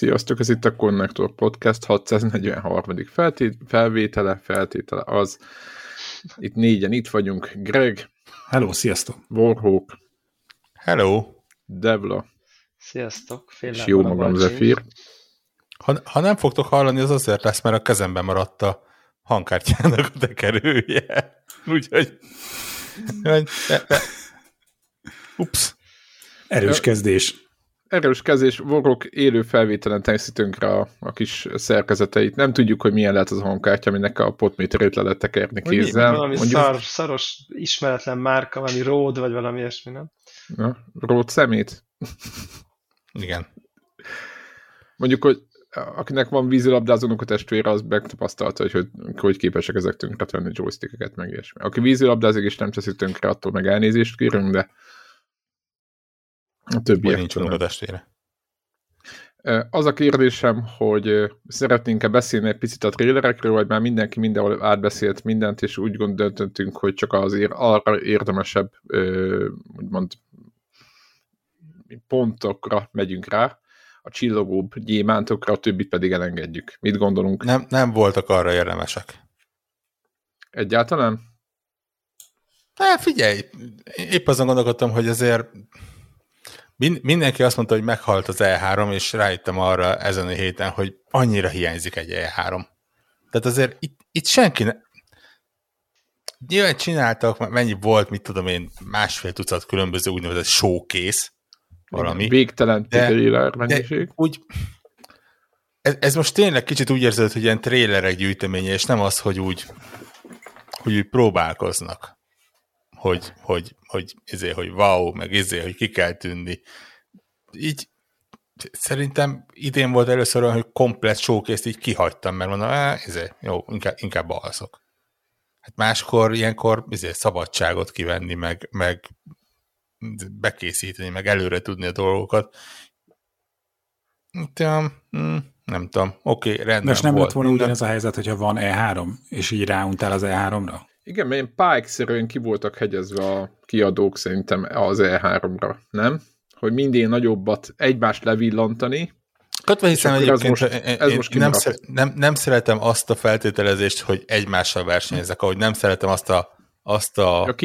Sziasztok, ez itt a Connector Podcast 643. feltétele az. Itt négyen itt vagyunk. Greg. Hello, sziasztok. Warhawk. Hello. Devla. Sziasztok. És jó magam, Zephyr. Ha nem fogtok hallani, az azért lesz, mert a kezembe maradt a hangkártyának a tekerője. Úgyhogy... Ups. Erős kezdés. Warhawk élő felvételen teljesítünk rá a kis szerkezeteit. Nem tudjuk, hogy milyen lehet az a hangkártya, aminek a potméterét le lehet tekerni kézzel. Valami szaros, ismeretlen márka, valami Ród, vagy valami ilyesmi, nem? Na, Ród szemét? Igen. Mondjuk, hogy akinek van vízilabdázónak a testvére, az megtapasztalta, hogy képesek ezek tönkre tenni joystickeket, meg ilyesmi. Aki vízilabdázik és nem teszi tönkre, attól meg elnézést kérünk, de a többiek. Nincs unokatestvére. Az a kérdésem, hogy szeretnénk-e beszélni egy picit a trailerekről, vagy már mindenki mindenhol átbeszélt mindent, és úgy gondoltunk, hogy csak azért arra érdemesebb, úgymond pontokra megyünk rá, a csillogóbb gyémántokra, a többit pedig elengedjük. Mit gondolunk? Nem voltak arra érdemesek. Egyáltalán? Hát figyelj, épp azon gondolkodtam, hogy azért... Mindenki azt mondta, hogy meghalt az E3, és rájöttem arra ezen a héten, hogy annyira hiányzik egy E3. Tehát azért itt senki nem... Nyilván csináltak, mennyi volt, mit tudom én, 1,5 tucat különböző úgynevezett showkész, valami. Végtelen trailer mennyiség. Ez most tényleg kicsit úgy érzed, hogy ilyen trailerek gyűjteménye, és nem az, hogy úgy próbálkoznak. Hogy wow, meg hogy ki kell tűnni. Így szerintem idén volt először olyan, hogy komplett showcase-t így kihagytam, mert mondom, jó, inkább alszok. Hát máskor, ilyenkor szabadságot kivenni, meg bekészíteni, meg előre tudni a dolgokat. Nem tudom, oké, rendben volt. És nem lett volna ugyanez a helyzet, hogyha van E3, és így ráuntál az E3-ra? Igen, mert ilyen pályszerűen ki voltak hegyezve a kiadók szerintem az E3-ra, nem? Hogy mindig nagyobbat egymást levillantani. Kötve hiszem egyébként, nem szeretem azt a feltételezést, hogy egymással versenyezek, ahogy nem szeretem azt a mondatot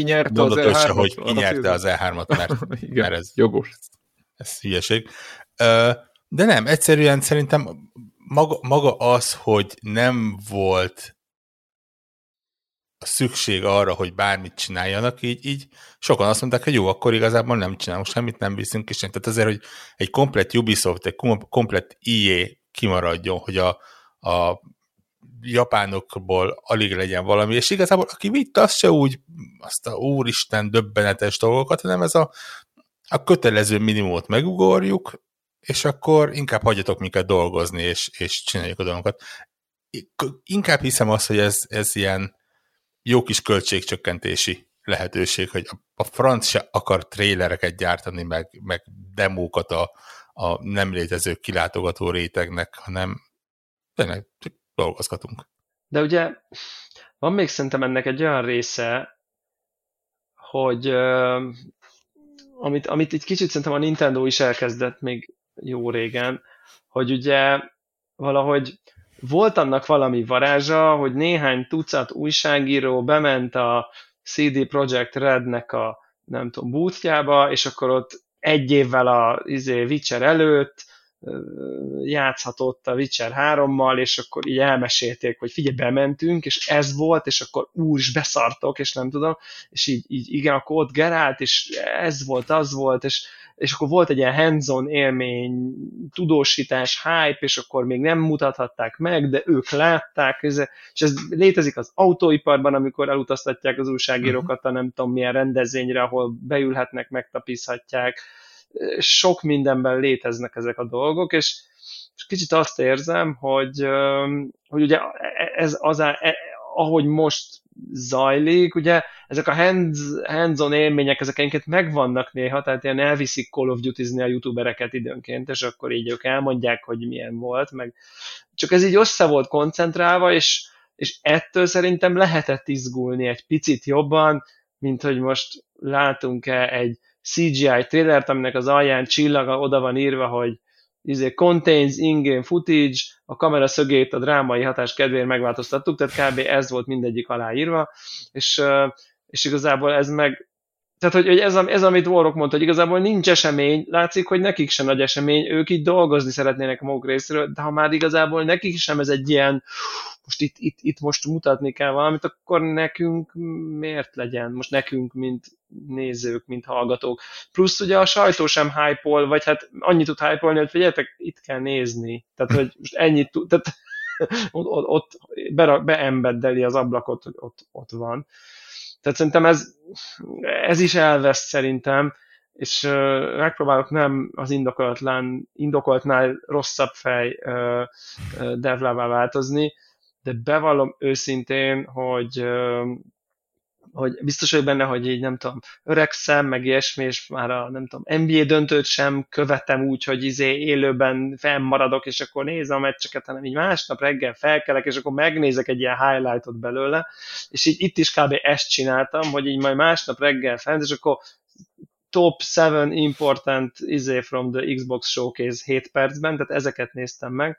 se, hogy kinyerte az E3-at, mert, igen, mert ez jogos. Ez hülyeség. De nem, egyszerűen szerintem maga az, hogy nem volt szükség arra, hogy bármit csináljanak, így sokan azt mondták, hogy jó, akkor igazából nem csinálunk semmit, nem viszünk is. Tehát azért, hogy egy komplett Ubisoft, egy komplett EA kimaradjon, hogy a japánokból alig legyen valami, és igazából aki vitt, az se úgy azt a úristen döbbenetes dolgokat, hanem ez a kötelező minimumot megugorjuk, és akkor inkább hagyjatok minket dolgozni, és csináljuk a dolgokat. Inkább hiszem azt, hogy ez ilyen jó kis költségcsökkentési lehetőség, hogy a franc se akar trélereket gyártani, meg demókat a nem létező kilátogató rétegnek, hanem tényleg dolgozgatunk. De ugye van még szerintem ennek egy olyan része, hogy amit egy kicsit szerintem a Nintendo is elkezdett még jó régen, hogy ugye valahogy volt annak valami varázsa, hogy néhány tucat újságíró bement a CD Projekt Rednek a bútjába, és akkor ott egy évvel a Witcher előtt játszhatott a Witcher 3-mal, és akkor így elmesélték, hogy figyelj, bementünk, és ez volt, és akkor úrs beszartok, és nem tudom, és így igen, akkor ott Geralt, és ez volt, az volt, és akkor volt egy ilyen hands-on élmény, tudósítás, hype, és akkor még nem mutathatták meg, de ők látták, és ez létezik az autóiparban, amikor elutaztatják az újságírókat a nem tudom milyen rendezvényre, ahol beülhetnek, megtapízhatják, sok mindenben léteznek ezek a dolgok, és kicsit azt érzem, hogy ugye ez ahogy most zajlik, ugye ezek a hands-on élmények, ezek enként megvannak néha, tehát ilyen elviszik Call of Duty-zni a youtubereket időnként, és akkor így ők elmondják, hogy milyen volt, meg csak ez így össze volt koncentrálva, és ettől szerintem lehetett izgulni egy picit jobban, mint hogy most látunk-e egy CGI trailert, aminek az alján csillaga oda van írva, hogy contains in-game footage, a kamera szögét a drámai hatás kedvéért megváltoztattuk, tehát kb. Ez volt mindegyik aláírva, és igazából ez meg, tehát hogy ez amit Warhawk mondta, hogy igazából nincs esemény, látszik, hogy nekik sem nagy esemény, ők itt dolgozni szeretnének a maguk részéről, de ha már igazából nekik sem ez egy ilyen, most itt most mutatni kell valamit, akkor nekünk miért legyen? Most nekünk, mint nézők, mint hallgatók. Plusz ugye a sajtó sem hype-ol, vagy hát annyit tud hype-olni, hogy figyeljetek, itt kell nézni. Tehát, hogy most ennyit tud, tehát ott beembeddeli az ablakot, hogy ott van. Tehát szerintem ez is elveszt szerintem, és megpróbálok nem az indokoltnál rosszabb fej devlává változni, de bevallom őszintén, hogy biztos vagyok benne, hogy így nem tudom, öregszem, meg ilyesmi, és már a nem tudom, NBA döntőt sem követem úgy, hogy élőben fennmaradok, és akkor nézem a meccseket, hanem így másnap reggel felkelek, és akkor megnézek egy ilyen highlightot belőle, és így itt is kb. Ezt csináltam, hogy így majd másnap reggel fel, és akkor top 7 important from the Xbox Showcase 7 percben, tehát ezeket néztem meg,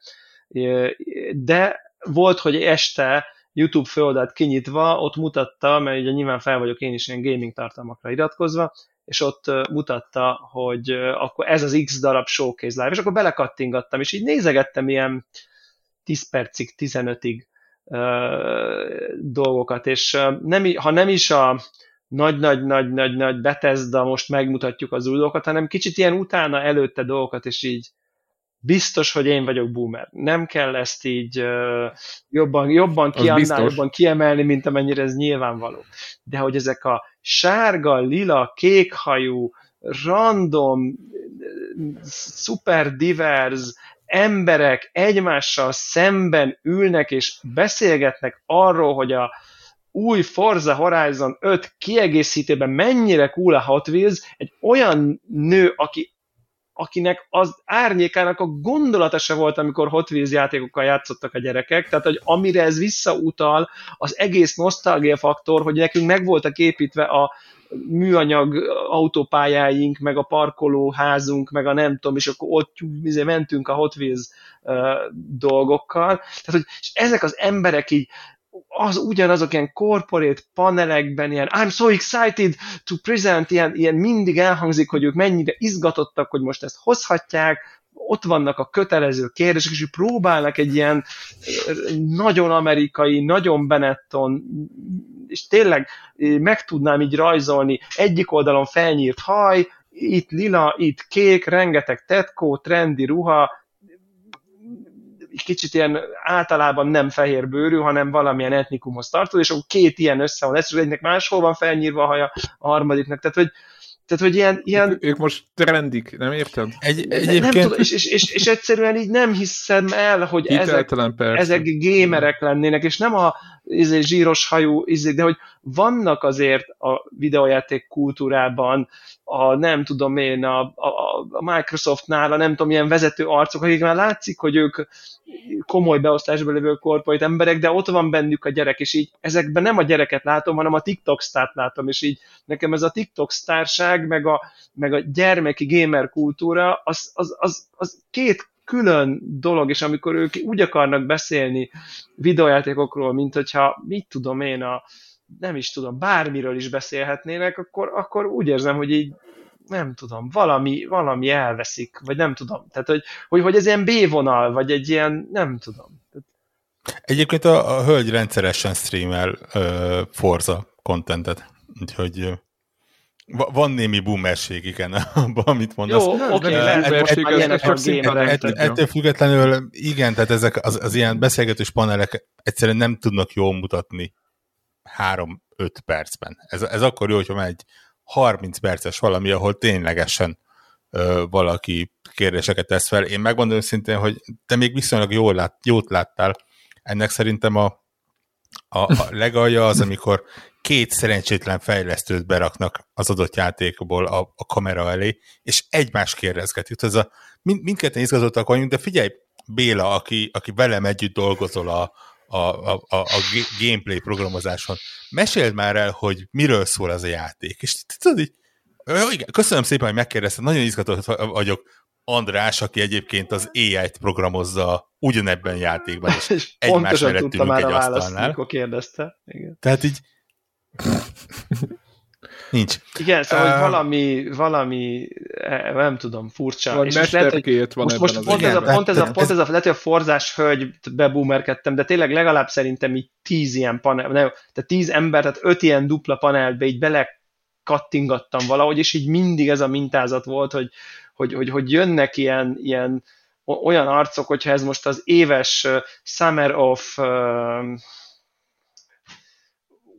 de volt, hogy este YouTube főoldalt kinyitva, ott mutatta, mert ugye nyilván fel vagyok én is ilyen gaming tartalmakra iratkozva, és ott mutatta, hogy akkor ez az X darab showcase live, és akkor belekattingattam, és így nézegettem ilyen 10 percig, 15-ig dolgokat, és ha nem is a nagy Bethesda, most megmutatjuk az új dolgokat, hanem kicsit ilyen utána előtte dolgokat, és így biztos, hogy én vagyok boomer. Nem kell ezt így jobban kiemelni, mint amennyire ez nyilvánvaló. De hogy ezek a sárga, lila, kékhajú, random, szuper divers emberek egymással szemben ülnek és beszélgetnek arról, hogy a új Forza Horizon 5 kiegészítőben mennyire cool a Hot Wheels, egy olyan nő, akinek az árnyékának a gondolata se volt, amikor Hot Wheels játékokkal játszottak a gyerekek, tehát hogy amire ez visszautal, az egész nosztalgia faktor, hogy nekünk meg voltak építve a műanyag autópályáink, meg a parkolóházunk, meg a nem tudom, és akkor ott mentünk a Hot Wheels dolgokkal, tehát hogy és ezek az emberek így ugyanazok ilyen corporate panelekben, ilyen I'm so excited to present, ilyen mindig elhangzik, hogy ők mennyire izgatottak, hogy most ezt hozhatják, ott vannak a kötelező kérdések, és próbálnak egy ilyen nagyon amerikai, nagyon Benetton, és tényleg meg tudnám így rajzolni, egyik oldalon felnyírt haj, itt lila, itt kék, rengeteg tetkó, trendi ruha, kicsit ilyen általában nem fehér bőrű, hanem valamilyen etnikumhoz tartozó, és akkor két ilyen össze van, egynek máshol van felnyírva a haja a harmadiknak, tehát, hogy ilyen... Ők most trendik, nem értem? Egyébként... Nem tudom, és egyszerűen így nem hiszem el, hogy ezek gémerek lennének, és nem a zsíros hajú, de hogy vannak azért a videójáték kultúrában nem tudom én, a Microsoftnál nem tudom, ilyen vezető arcok, akik már látszik, hogy ők komoly beosztásban lévő korporate emberek, de ott van bennük a gyerek, és így ezekben nem a gyereket látom, hanem a TikTok sztárt látom, és így nekem ez a TikTok sztárság, meg a gyermeki gamer kultúra, az két külön dolog, és amikor ők úgy akarnak beszélni videójátékokról, mint hogyha, mit tudom én, nem is tudom, bármiről is beszélhetnének, akkor úgy érzem, hogy így nem tudom, valami elveszik, vagy nem tudom. Tehát, hogy ez ilyen B-vonal, vagy egy ilyen, nem tudom. Egyébként a hölgy rendszeresen streamel Forza contentet, úgyhogy... Van némi boomerség, igen, abban, amit mondasz. Jó, oké, ettől függetlenül, igen, tehát ezek az ilyen beszélgetős panelek egyszerűen nem tudnak jól mutatni 3-5 percben. Ez akkor jó, hogyha már egy 30 perces valami, ahol ténylegesen valaki kérdéseket tesz fel. Én megmondom szintén, hogy te még viszonylag jót láttál. Ennek szerintem a legalja az, amikor két szerencsétlen fejlesztőt beraknak az adott játékból a kamera elé, és egymást kérdezgetik. Mindketten izgatottak vagyunk, de figyelj, Béla, aki velem együtt dolgozol a gameplay programozáson, meséld már el, hogy miről szól az a játék. És tudod így, köszönöm szépen, hogy megkérdezted, nagyon izgatott vagyok, András, aki egyébként az AI-t programozza ugyanebben játékban, és egymás mellett ülünk egy asztalnál. Pontosan kérdezte. Igen. Tehát így... Nincs. Igen, szóval valami nem tudom, furcsa. És mesterkét van most ebben most az pont ez a lehet, hogy a forzás hölgy beboomerkedtem, de tényleg legalább szerintem így 10 ilyen panel, nem, tehát 10 ember, tehát 5 ilyen dupla panelbe így belekattingattam valahogy, és így mindig ez a mintázat volt, hogy jönnek ilyen olyan arcok, hogyha ez most az éves Summer of...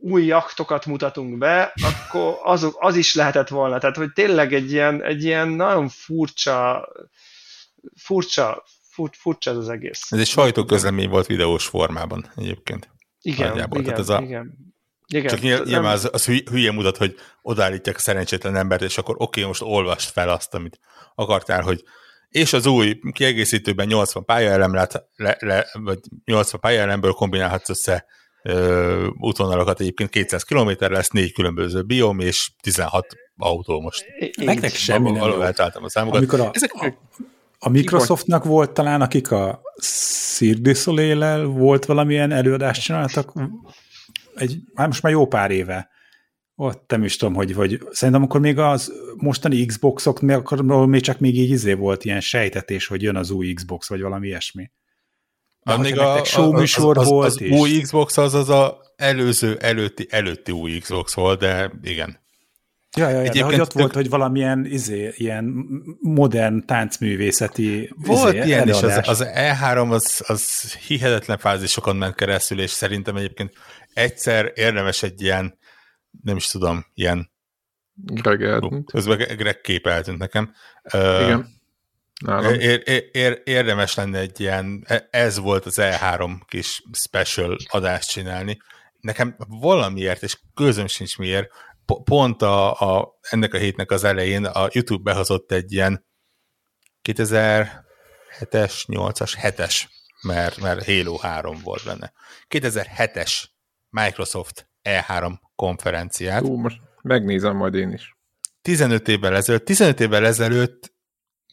új jaktokat mutatunk be, akkor az is lehetett volna. Tehát, hogy tényleg egy ilyen nagyon furcsa ez az egész. Ez egy sajtóközlemény volt videós formában egyébként. Igen. Csak nyilván az hülye mutat, hogy odaállítják szerencsétlen embert, és akkor oké, most olvasd fel azt, amit akartál, hogy és az új kiegészítőben 80 pályaelemből kombinálhatsz össze útvonalakat, egyébként 200 km lesz, 4 különböző biom, és 16 autó most. Nektek semmi nem volt. Amikor a Microsoftnak volt talán, akik a Cirque du Soleil-lel volt valamilyen előadást csináltak, most már jó pár éve. Ott nem is tudom, hogy szerintem akkor még az mostani Xboxok, még csak még így volt ilyen sejtetés, hogy jön az új Xbox, vagy valami ilyesmi. Amíg a showműsor volt az is. Új Xbox az előző előtti új Xbox volt, de igen. Ja, de hogy ott volt, hogy valamilyen ilyen modern táncművészeti volt ilyen is, az E3 az hihetetlen fázisokon ment keresztül, és szerintem egyébként egyszer érdemes egy ilyen, nem is tudom, ilyen Greg kép eltűnt nekem. Igen. Érdemes lenne egy ilyen, ez volt az E3 kis special adást csinálni. Nekem valamiért, és közöm sincs miért, pont ennek a hétnek az elején a YouTube behozott egy ilyen 2007-es, 8-as, 7-es, mert Halo 3 volt benne. 2007-es Microsoft E3 konferenciát. Most megnézem majd én is. 15 évvel ezelőtt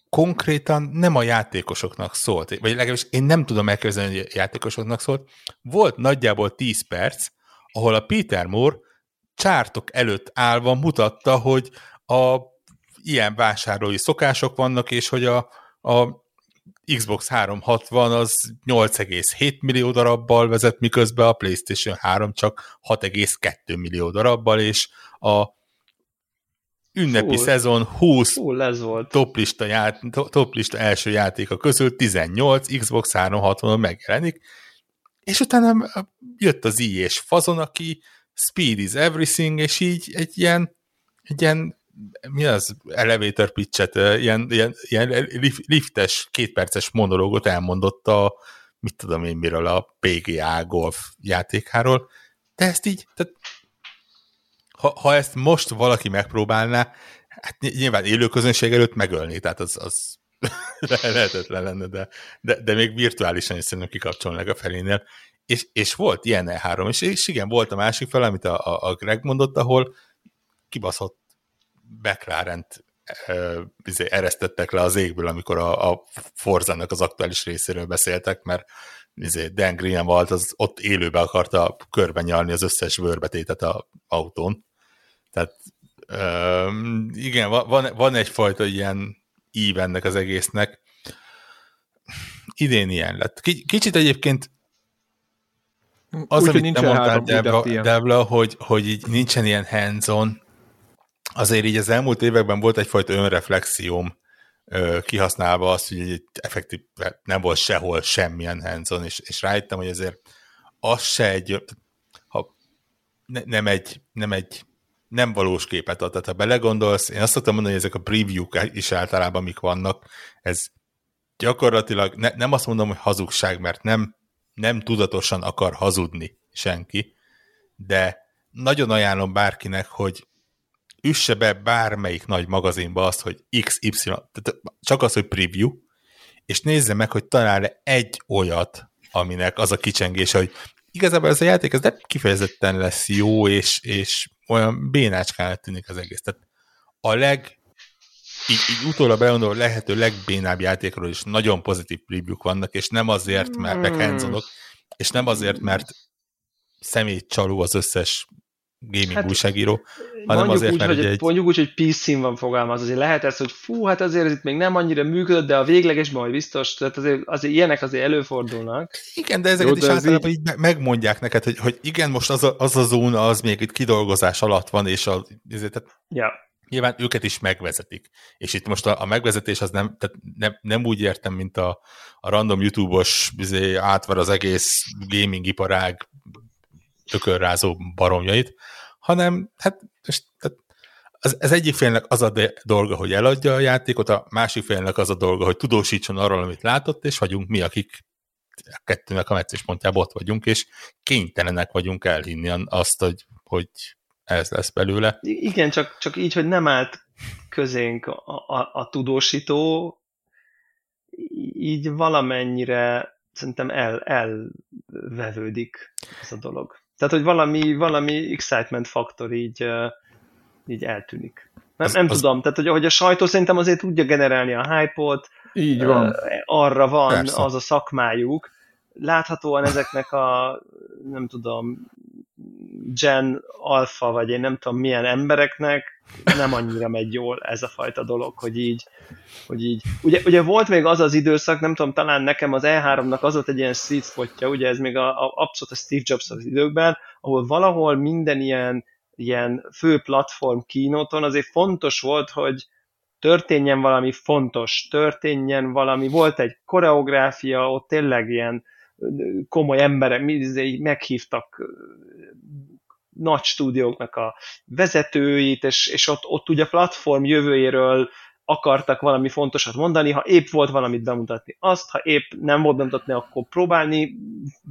konkrétan nem a játékosoknak szólt, vagy legalábbis én nem tudom elképzelni, hogy a játékosoknak szólt. Volt nagyjából 10 perc, ahol a Peter Moore csártok előtt állva mutatta, hogy ilyen vásárlói szokások vannak, és hogy a Xbox 360 az 8,7 millió darabbal vezet, miközben a PlayStation 3 csak 6,2 millió darabbal, és a ünnepi szezon 20 toplista első játéka közül 18 Xbox 360-on megjelenik, és utána jött az EA-s fazon, aki speed is everything, és így egy ilyen mi az elevator pitch-et, ilyen liftes, 2 perces monológot elmondott a mit tudom én miről, a PGA golf játékáról, de ezt így, tehát ha ezt most valaki megpróbálná, hát nyilván élő közönség előtt megölni, tehát az lehetetlen lenne, de még virtuálisan is szerintem kikapcsolnak a felénél. És volt ilyen E3, és igen, volt a másik fel, amit a Greg mondott, ahol kibaszott McLaren-t eresztettek le az égből, amikor a Forzának az aktuális részéről beszéltek, mert Dan Greenwald az ott élőbe akarta körben nyalni az összes vörbetétet az autón. Tehát igen, van egyfajta ilyen ív ennek az egésznek. Idén ilyen lett. Kicsit egyébként az, úgy, amit te mondtál, Debla, hogy így nincsen ilyen hands-on, azért így az elmúlt években volt egyfajta önreflexióm, kihasználva azt, hogy effektív nem volt sehol semmilyen hands-on, és rájöttem, hogy azért az se egy, nem valós képet ad. Tehát ha belegondolsz, én azt szoktam mondani, hogy ezek a preview-k is általában mik vannak, ez gyakorlatilag, nem azt mondom, hogy hazugság, mert nem tudatosan akar hazudni senki, de nagyon ajánlom bárkinek, hogy üsse be bármelyik nagy magazinba azt, hogy XY, tehát csak az, hogy preview, és nézze meg, hogy talál-e egy olyat, aminek az a kicsengése, hogy igazából ez a játék, ez nem kifejezetten lesz jó, és olyan bénácskán tűnik az egész. Tehát a így utólag elmondom, hogy lehető legbénább játékról is nagyon pozitív preview-k vannak, és nem azért, mert meghenzolok, és nem azért, mert személycsaló az összes gaming újságíró, hanem azért, úgy, mert hogy egy... Mondjuk úgy, hogy PC-n van fogalmaz, azért lehet ez, hogy fú, hát azért ez itt még nem annyira működött, de a véglegesben majd biztos, tehát azért ilyenek azért előfordulnak. Igen, de ezeket is általában így megmondják neked, hogy igen, most az a zóna, az még itt kidolgozás alatt van, és nyilván őket is megvezetik. És itt most a megvezetés az nem úgy értem, mint a random YouTube-os átver az egész gaming iparág tökörrázó baromjait, hanem hát az egyik félnek az a dolga, hogy eladja a játékot, a másik félnek az a dolga, hogy tudósítson arról, amit látott, és vagyunk mi, akik a kettőnek a meccéspontjában ott vagyunk, és kénytelenek vagyunk elhinni azt, hogy ez lesz belőle. Igen, csak így, hogy nem állt közénk a tudósító, így valamennyire szerintem elvevődik ez a dolog. Tehát, hogy valami excitement faktor így eltűnik. Nem tudom, tehát, hogy a sajtó szerintem azért tudja generálni a hype-ot, így van. Arra van persze. Az a szakmájuk. Láthatóan ezeknek a nem tudom, Gen Alpha, vagy én nem tudom milyen embereknek nem annyira megy jól ez a fajta dolog, hogy így. Ugye volt még az időszak, nem tudom, talán nekem az E3-nak az volt egy ilyen sweet spotja, ugye ez még abszolút a Steve Jobs az időkben, ahol valahol minden ilyen fő platform kínóton azért fontos volt, hogy történjen valami fontos, volt egy koreográfia, ott tényleg ilyen komoly emberek, meghívtak nagy stúdióknak a vezetőit, és ott ugye a platform jövőjéről akartak valami fontosat mondani, ha épp volt valamit bemutatni azt, ha épp nem volt bemutatni, akkor próbálni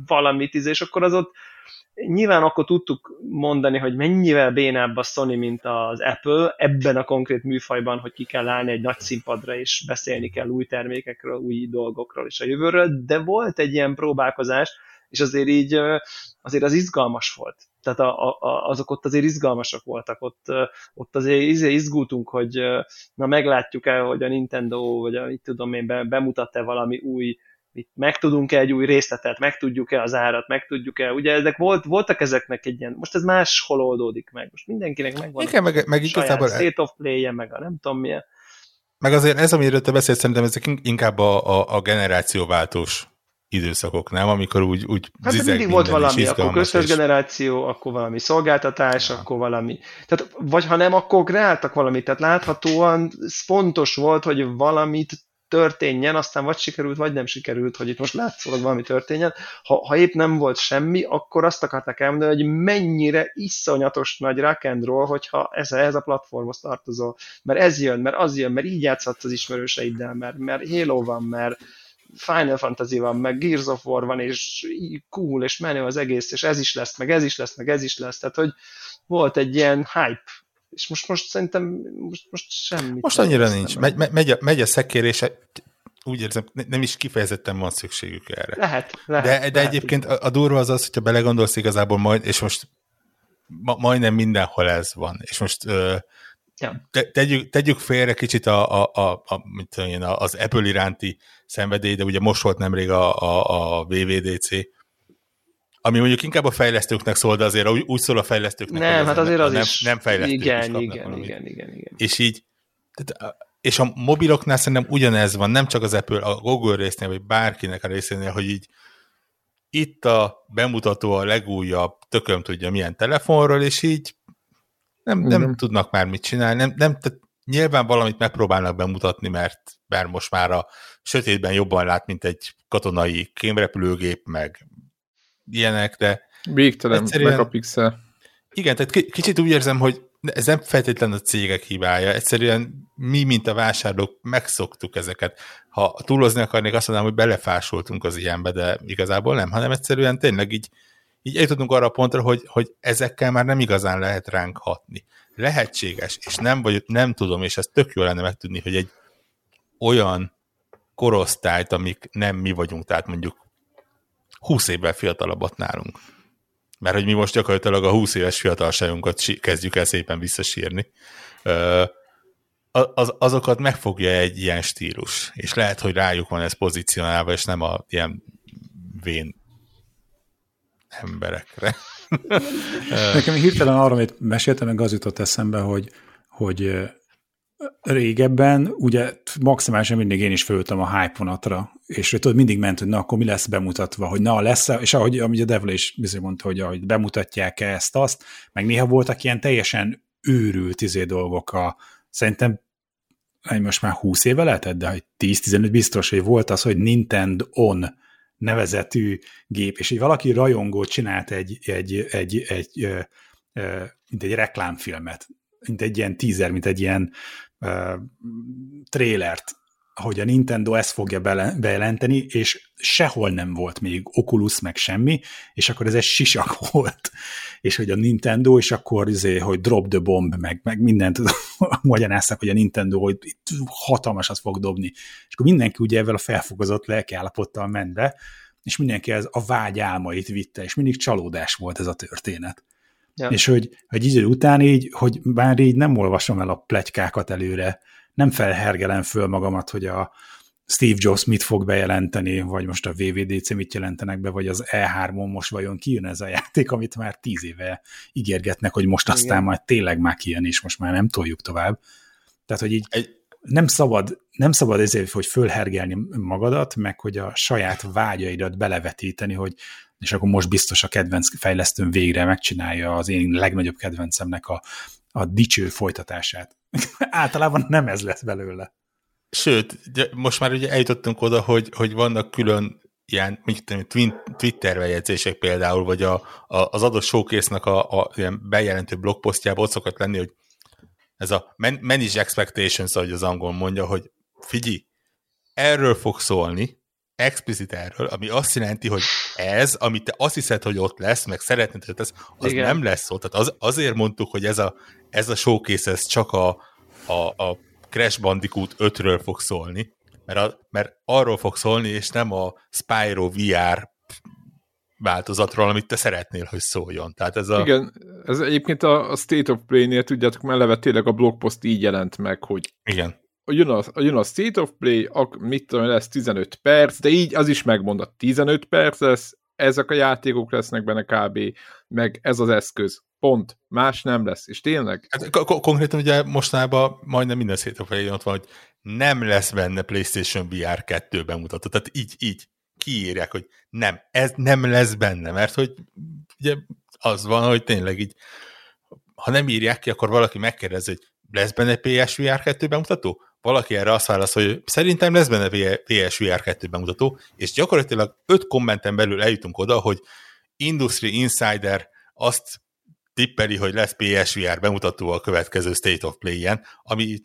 valamit, és akkor az ott nyilván akkor tudtuk mondani, hogy mennyivel bénább a Sony, mint az Apple ebben a konkrét műfajban, hogy ki kell állni egy nagy színpadra, és beszélni kell új termékekről, új dolgokról és a jövőről, de volt egy ilyen próbálkozás, és azért az izgalmas volt. Tehát azok ott azért izgalmasak voltak, ott azért izgultunk, hogy na meglátjuk-e, hogy a Nintendo, vagy a, bemutat-e valami új, meg tudunk-e egy új részletet, meg tudjuk-e az árat, meg tudjuk-e, ugye ezek voltak ezeknek egy ilyen, most ez máshol oldódik meg, most mindenkinek megvan meg saját state of play-je, meg a nem tudom milyen. Meg azért ez, amiről te beszélsz, szerintem ezek inkább a generációváltós időszakok, nem? Amikor úgy zizeg mindig volt valami, akkor köztes generáció, akkor valami szolgáltatás, akkor valami. Tehát, vagy ha nem, akkor kreáltak valamit, tehát láthatóan fontos volt, hogy valamit történjen, aztán vagy sikerült, vagy nem sikerült, hogy itt most látszólag valami történjen. Ha épp nem volt semmi, akkor azt akarták elmondani, hogy mennyire iszonyatos nagy rock and roll, hogyha ez a platformhoz tartozol. Mert ez jön, mert az jön, mert így játszhatsz az ismerőseiddel, mert Halo van, mert Final Fantasy van, meg Gears of War van, és cool, és menő az egész, és ez is lesz, meg ez is lesz, meg ez is lesz. Tehát, hogy volt egy ilyen hype, és most szerintem most semmit. Most annyira nincs. Megy a szekér, és úgy érzem, nem is kifejezetten van szükségük erre. Lehet. De lehet, egyébként a durva az, hogyha belegondolsz igazából majd, és most majdnem mindenhol ez van. És most tegyük félre kicsit az Apple iránti szenvedély, de ugye most volt nemrég a WWDC, ami mondjuk inkább a fejlesztőknek szól, de azért úgy szól a fejlesztőknek, nem, hogy hát azért az nem, is, nem fejlesztők igen, is igen. És így, és a mobiloknál szerintem ugyanez van, nem csak az Apple, a Google résznél, vagy bárkinek a részénél, hogy így itt a bemutató a legújabb, tököm tudja milyen telefonról, és így nem tudnak már mit csinálni, tehát nyilván valamit megpróbálnak bemutatni, mert most már a sötétben jobban lát, mint egy katonai kémrepülőgép, meg ilyenek, de... Végtelen, egyszerűen... megapixel. Igen, tehát kicsit úgy érzem, hogy ez nem feltétlenül a cégek hibája, egyszerűen mi, mint a vásárlók, megszoktuk ezeket. Ha túlozni akarnék, azt mondanám, hogy belefásoltunk az ilyenbe, de igazából nem, hanem egyszerűen tényleg így eljutottunk arra a pontra, hogy ezekkel már nem igazán lehet ránk hatni. Lehetséges, és nem tudom, és ez tök jó lenne megtudni, hogy egy olyan korosztályt, amik nem mi vagyunk, tehát mondjuk 20 évvel fiatalabbat nálunk. Mert hogy mi most gyakorlatilag a 20 éves fiatalságunkat kezdjük el szépen visszasírni. azokat megfogja egy ilyen stílus, és lehet, hogy rájuk van ez pozícionálva, és nem a ilyen vén emberekre. Nekem hirtelen arra, amit meséltem, meg az jutott eszembe, hogy régebben, ugye maximálisan mindig én is fölültem a hype vonatra, és tudod, mindig ment, hogy na, akkor mi lesz bemutatva, hogy na, lesz, és ahogy a Devil is bizony mondta, hogy ahogy bemutatják ezt-azt, meg néha voltak ilyen teljesen őrült dolgok szerintem most már 20 éve lehetett, de hogy 10-15 biztos, hogy volt az, hogy Nintendo On nevezetű gép, és így valaki rajongó csinált egy reklámfilmet, mint egy ilyen teaser, mint egy ilyen trélert, hogy a Nintendo ezt fogja bejelenteni, és sehol nem volt még Oculus, meg semmi, és akkor ez egy sisak volt. És hogy a Nintendo, és akkor hogy drop the bomb, meg mindent magyarázták, hogy a Nintendo hogy hatalmasat fog dobni. És akkor mindenki ugye ezzel a felfogozott lelkiállapottal ment be, és mindenki ez a vágy álmait vitte, és mindig csalódás volt ez a történet. Ja. És hogy idő után így, hogy bár így nem olvasom el a pletykákat előre, nem felhergelem föl magamat, hogy a Steve Jobs mit fog bejelenteni, vagy most a WWDC mit jelentenek be, vagy az E3-on most vajon kijön ez a játék, amit már 10 éve ígérgetnek, hogy most aztán igen, majd tényleg már kijön, és most már nem toljuk tovább. Tehát, hogy így nem szabad ezért, hogy fölhergelni magadat, meg hogy a saját vágyaidat belevetíteni, hogy és akkor most biztos a kedvenc fejlesztőm végre megcsinálja az én legnagyobb kedvencemnek a dicső folytatását. Általában nem ez lesz belőle. Sőt, most már ugye eljutottunk oda, hogy vannak külön ilyen Twitter bejegyzések például, vagy az adott showcase-nak a ilyen bejelentő blogposztjában ott szokott lenni, hogy ez a manage expectations, ahogy az angol mondja, hogy figyelj, erről fog szólni, explicit erről, ami azt jelenti, hogy ez, amit te azt hiszed, hogy ott lesz, meg szeretnéd, hogy ott lesz, az igen, nem lesz ott. Tehát azért mondtuk, hogy ez a showcase, ez csak a Crash Bandicoot 5-ről fog szólni, mert arról fog szólni, és nem a Spyro VR változatról, amit te szeretnél, hogy szóljon. Tehát igen, ez egyébként a State of Play-nél, tudjátok, melleve tényleg a blogpost így jelent meg, hogy igen, jön a State of Play, mit tudom, lesz 15 perc, de így az is megmondott, 15 perc lesz, ezek a játékok lesznek benne kb. Meg ez az eszköz. Pont. Más nem lesz. És tényleg? Hát, konkrétan ugye mostanában majdnem minden State of Play-on ott van, hogy nem lesz benne PlayStation VR 2 bemutató. Tehát így kiírják, hogy nem, ez nem lesz benne, mert hogy ugye az van, hogy tényleg így, ha nem írják ki, akkor valaki megkérdezi, hogy lesz benne PSVR 2 bemutató? Valaki erre azt válasz, hogy szerintem lesz benne PSVR 2 bemutató, és gyakorlatilag 5 kommenten belül eljutunk oda, hogy Industry Insider azt tippeli, hogy lesz PSVR bemutató a következő State of Play-en, ami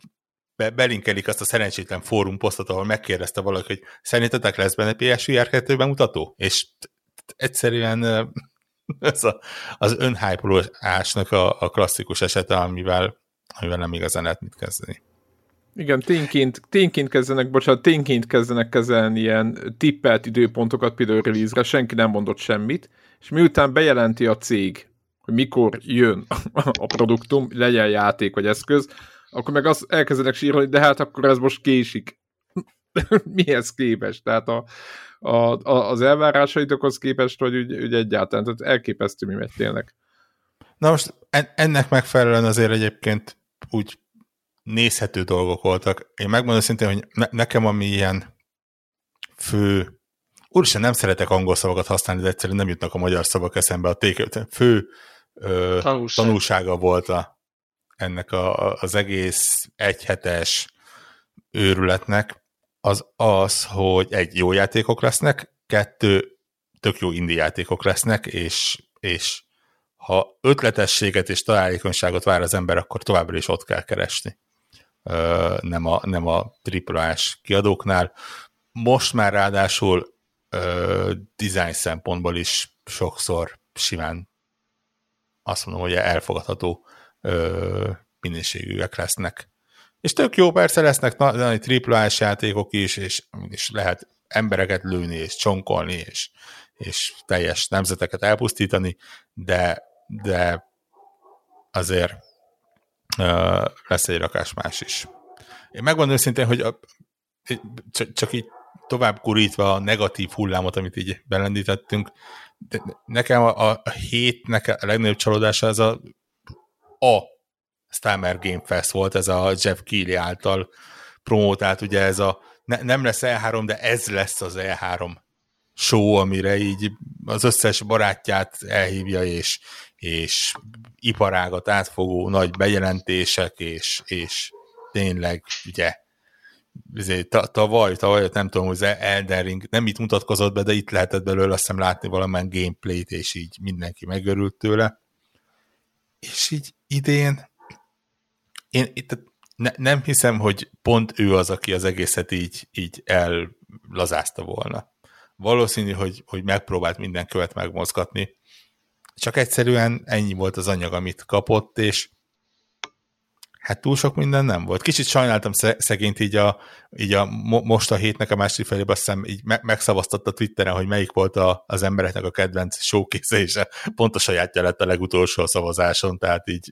belinkelik azt a szerencsétlen fórum posztot, ahol megkérdezte valaki, hogy szerintetek lesz benne PSVR 2 bemutató? És egyszerűen ez az önhype-olásnak a klasszikus esete, amivel nem igazán lehet mit kezdeni. Igen, tényként kezdenek kezelni ilyen tippelt időpontokat például release-re, senki nem mondott semmit, és miután bejelenti a cég, hogy mikor jön a produktum, legyen játék vagy eszköz, akkor meg azt elkezdenek sírni, de hát akkor ez most késik. Mihez képest? Tehát az elvárásaitokhoz képest, hogy úgy egyáltalán, tehát elképesztő, mi megy tényleg. Na most ennek megfelelően azért egyébként úgy nézhető dolgok voltak. Én megmondom szintén, hogy nekem ami ilyen fő... Úristen, nem szeretek angol szavakat használni, de egyszerűen nem jutnak a magyar szavak eszembe. A fő tanulsága volt ennek az egész egyhetes őrületnek az, hogy egy, jó játékok lesznek, 2, tök jó indie játékok lesznek, és ha ötletességet és találékonyságot vár az ember, akkor továbbra is ott kell keresni. Nem a AAA-s kiadóknál. Most már ráadásul design szempontból is sokszor simán azt mondom, hogy elfogadható minőségűek lesznek. És tök jó, persze lesznek AAA-s játékok is, és lehet embereket lőni, és csonkolni, és teljes nemzeteket elpusztítani, de azért lesz egy rakás más is. Én megmondom őszintén, hogy csak így tovább kurítva a negatív hullámot, amit így belendítettünk, de nekem a hétnek a legnagyobb csalódása ez a Summer Game Fest volt, ez a Jeff Keighley által promótált, ugye ez a nem lesz E3, de ez lesz az E3 show, amire így az összes barátját elhívja, és iparágat átfogó nagy bejelentések, és tényleg ugye tavaly nem tudom, hogy Elden Ring nem itt mutatkozott be, de itt lehetett belőle azt hiszem látni valamilyen gameplayt, és így mindenki megörült tőle. És így idén én itt nem hiszem, hogy pont ő az, aki az egészet így ellazázta volna. Valószínű, hogy megpróbált minden követ megmozgatni. Csak egyszerűen ennyi volt az anyag, amit kapott, és hát túl sok minden nem volt. Kicsit sajnáltam szegényt így a most a hétnek a második felében, azt hiszem így megszavaztatta Twitteren, hogy melyik volt az embereknek a kedvenc showkészése. Pont a sajátja lett a legutolsó szavazáson, tehát így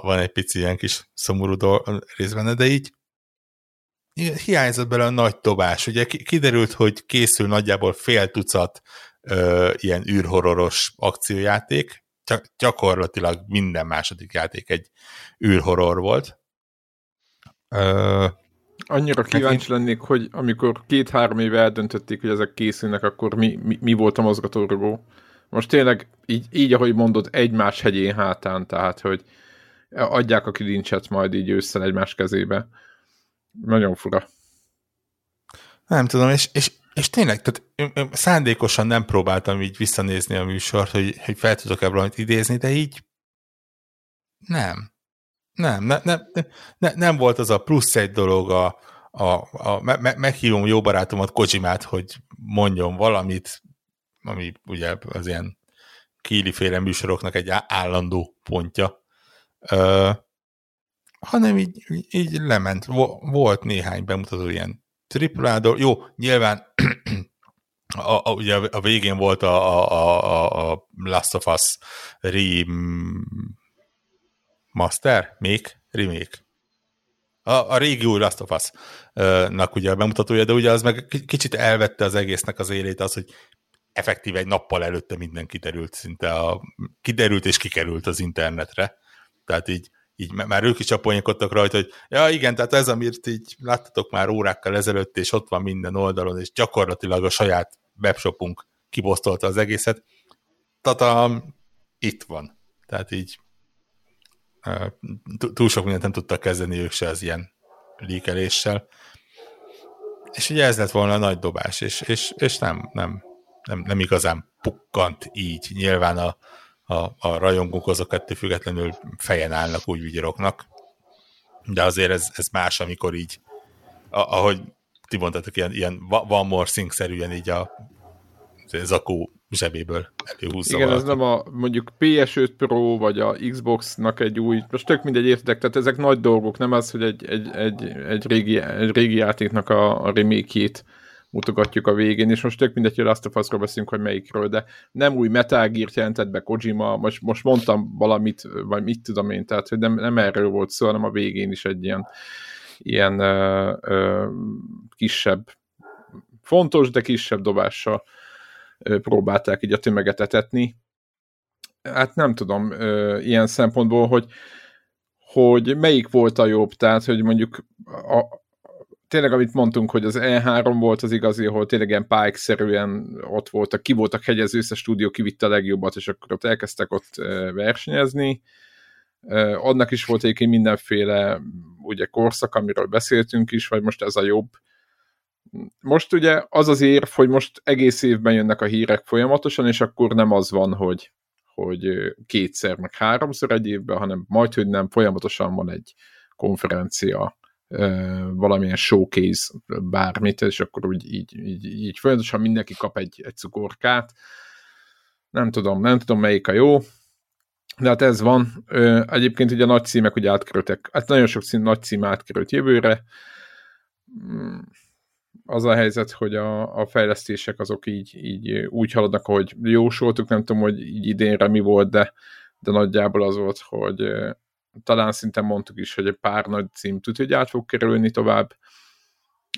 van egy pici ilyen kis szomorú rész benne, de így hiányzott belőle a nagy dobás. Ugye kiderült, hogy készül nagyjából 1/2 ilyen űrhorroros akciójáték, csak gyakorlatilag minden második játék egy űrhorror volt. Annyira kíváncsi lennék, hogy amikor 2-3 éve eldöntötték, hogy ezek készülnek, akkor mi volt a mozgatórugó? Most tényleg így, ahogy mondod, egymás hegyén hátán, tehát, hogy adják a kilincset majd így ősszel egymás kezébe. Nagyon fura. Nem tudom, és tényleg, tehát szándékosan nem próbáltam így visszanézni a műsort, hogy fel tudok-e valamit idézni, de így nem. Nem volt az a plusz egy dolog, meghívom jó barátomat, Kojimát, hogy mondjon valamit, ami ugye az ilyen Keighley-féle műsoroknak egy állandó pontja, hanem így lement. Volt néhány bemutató ilyen tripládor. Jó, nyilván ugye a végén volt a Last of Us remake. A régi új Last of Us-nak ugye a bemutatója, de ugye az meg kicsit elvette az egésznek az élét az, hogy effektíve egy nappal előtte minden kiderült, szinte kiderült és kikerült az internetre. Tehát így már ők is aponyakodtak rajta, hogy ja igen, tehát ez, amit így láttatok már órákkal ezelőtt, és ott van minden oldalon, és gyakorlatilag a saját webshopunk kibosztolta az egészet. Tatam, itt van. Tehát így túl sok mindent nem tudtak kezdeni ők se az ilyen leakeléssel. És ugye ez lett volna a nagy dobás, és nem igazán pukkant így. Nyilván a rajongók azok ettől függetlenül fejen állnak, úgy vigyorognak. De azért ez más, amikor így, ahogy ti mondtátok, ilyen one more thing-szerűen így a zakó zsebéből előhúzza. Igen, valaki. Ez nem a mondjuk PS5 Pro, vagy a Xbox-nak egy új, most tök mindegy értek, tehát ezek nagy dolgok, nem az, hogy egy régi játéknak a remake-jét mutogatjuk a végén, és most tök mindegy, hogy Last of Us-ról beszélünk, hogy melyikről, de nem új Metal Gear-t jelentett be Kojima, most mondtam valamit, vagy mit tudom én, tehát hogy nem erről volt szó, hanem a végén is egy ilyen kisebb, fontos, de kisebb dobással próbálták így a tömeget etetni. Hát nem tudom ilyen szempontból, hogy melyik volt a jobb, tehát hogy mondjuk tényleg, amit mondtunk, hogy az E3 volt az igazi, ahol tényleg ilyen pályákszerűen ott voltak, ki voltak hegyező, össze stúdió kivitte a legjobbat, és akkor ott elkezdtek ott versenyezni. Annak is volt egyébként mindenféle ugye korszak, amiről beszéltünk is, vagy most ez a jobb. Most ugye az érv, hogy most egész évben jönnek a hírek folyamatosan, és akkor nem az van, hogy 2-3 egy évben, hanem majdhogy nem, folyamatosan van egy konferencia, valamilyen showcase bármit, és akkor úgy így folyamatosan mindenki kap egy cukorkát. Nem tudom melyik a jó, de hát ez van. Egyébként ugye a nagy címek ugye átkerültek, hát nagyon sok nagy cím átkerült jövőre. Az a helyzet, hogy a fejlesztések azok így úgy haladnak, hogy jósoltuk, nem tudom, hogy így idénre mi volt, de nagyjából az volt, hogy talán szinte mondtuk is, hogy egy pár nagy cím tud, hogy át fog kerülni tovább.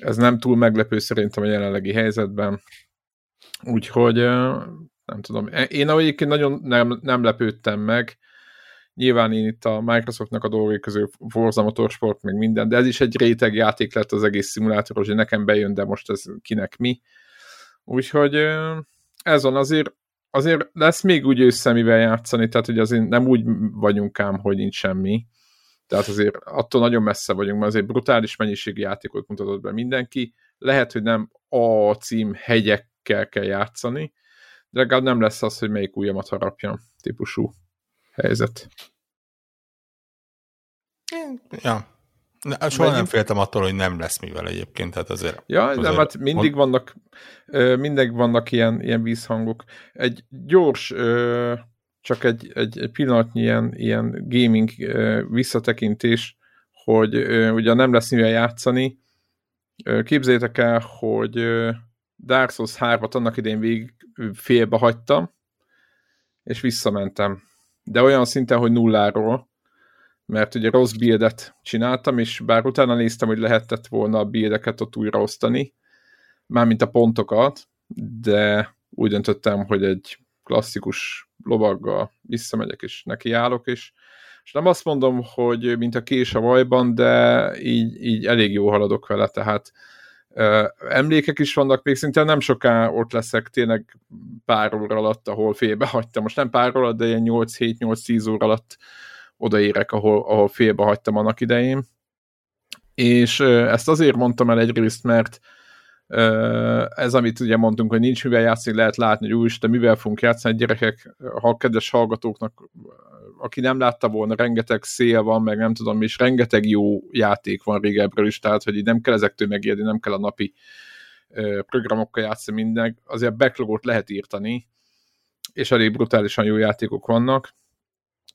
Ez nem túl meglepő szerintem a jelenlegi helyzetben. Úgyhogy nem tudom. Én ahogy nagyon nem lepődtem meg. Nyilván én itt a Microsoftnak a dolgai közül Forza Motorsport, meg minden, de ez is egy réteg játék lett az egész szimulátoros, hogy nekem bejön, de most ez kinek mi. Úgyhogy ez van, azért lesz még úgy ősszel mivel játszani, tehát hogy azért nem úgy vagyunk ám, hogy nincs semmi. Tehát azért attól nagyon messze vagyunk, mert azért brutális mennyiségű játékot mutatott be mindenki. Lehet, hogy nem a cím hegyekkel kell játszani, de legalább nem lesz az, hogy melyik ujjamat harapjam típusú helyzet. Ja. Soha nem féltem attól, hogy nem lesz mivel egyébként, tehát azért... Ja, azért nem, hát mindig vannak ilyen vízhangok. Egy gyors, csak egy pillanatnyi ilyen gaming visszatekintés, hogy ugye nem lesz mivel játszani. Képzeljétek el, hogy Dark Souls 3-at annak idején végig félbe hagytam, és visszamentem. De olyan szinten, hogy nulláról, mert ugye rossz buildet csináltam, és bár utána néztem, hogy lehetett volna a buildeket ott újraosztani, mármint a pontokat, de úgy döntöttem, hogy egy klasszikus lovaggal visszamegyek, és nekiállok, és nem azt mondom, hogy mint a kés a vajban, de így elég jó haladok vele, tehát emlékek is vannak, még szinte nem soká ott leszek tényleg pár óra alatt, ahol félbe hagytam. Most nem pár óra alatt, de ilyen 8-7-8-10 óra alatt odaérek, ahol félbe hagytam annak idején. És ezt azért mondtam el egyrészt, mert ez, amit ugye mondtunk, hogy nincs mivel játszani, lehet látni, hogy úristen, mivel fogunk játszani, gyerekek, ha kedves hallgatóknak, aki nem látta volna, rengeteg szél van, meg nem tudom, és rengeteg jó játék van régebről is, tehát, hogy így nem kell ezektől megijedni, nem kell a napi programokkal játszani mindenki, azért backlogot lehet írtani, és elég brutálisan jó játékok vannak,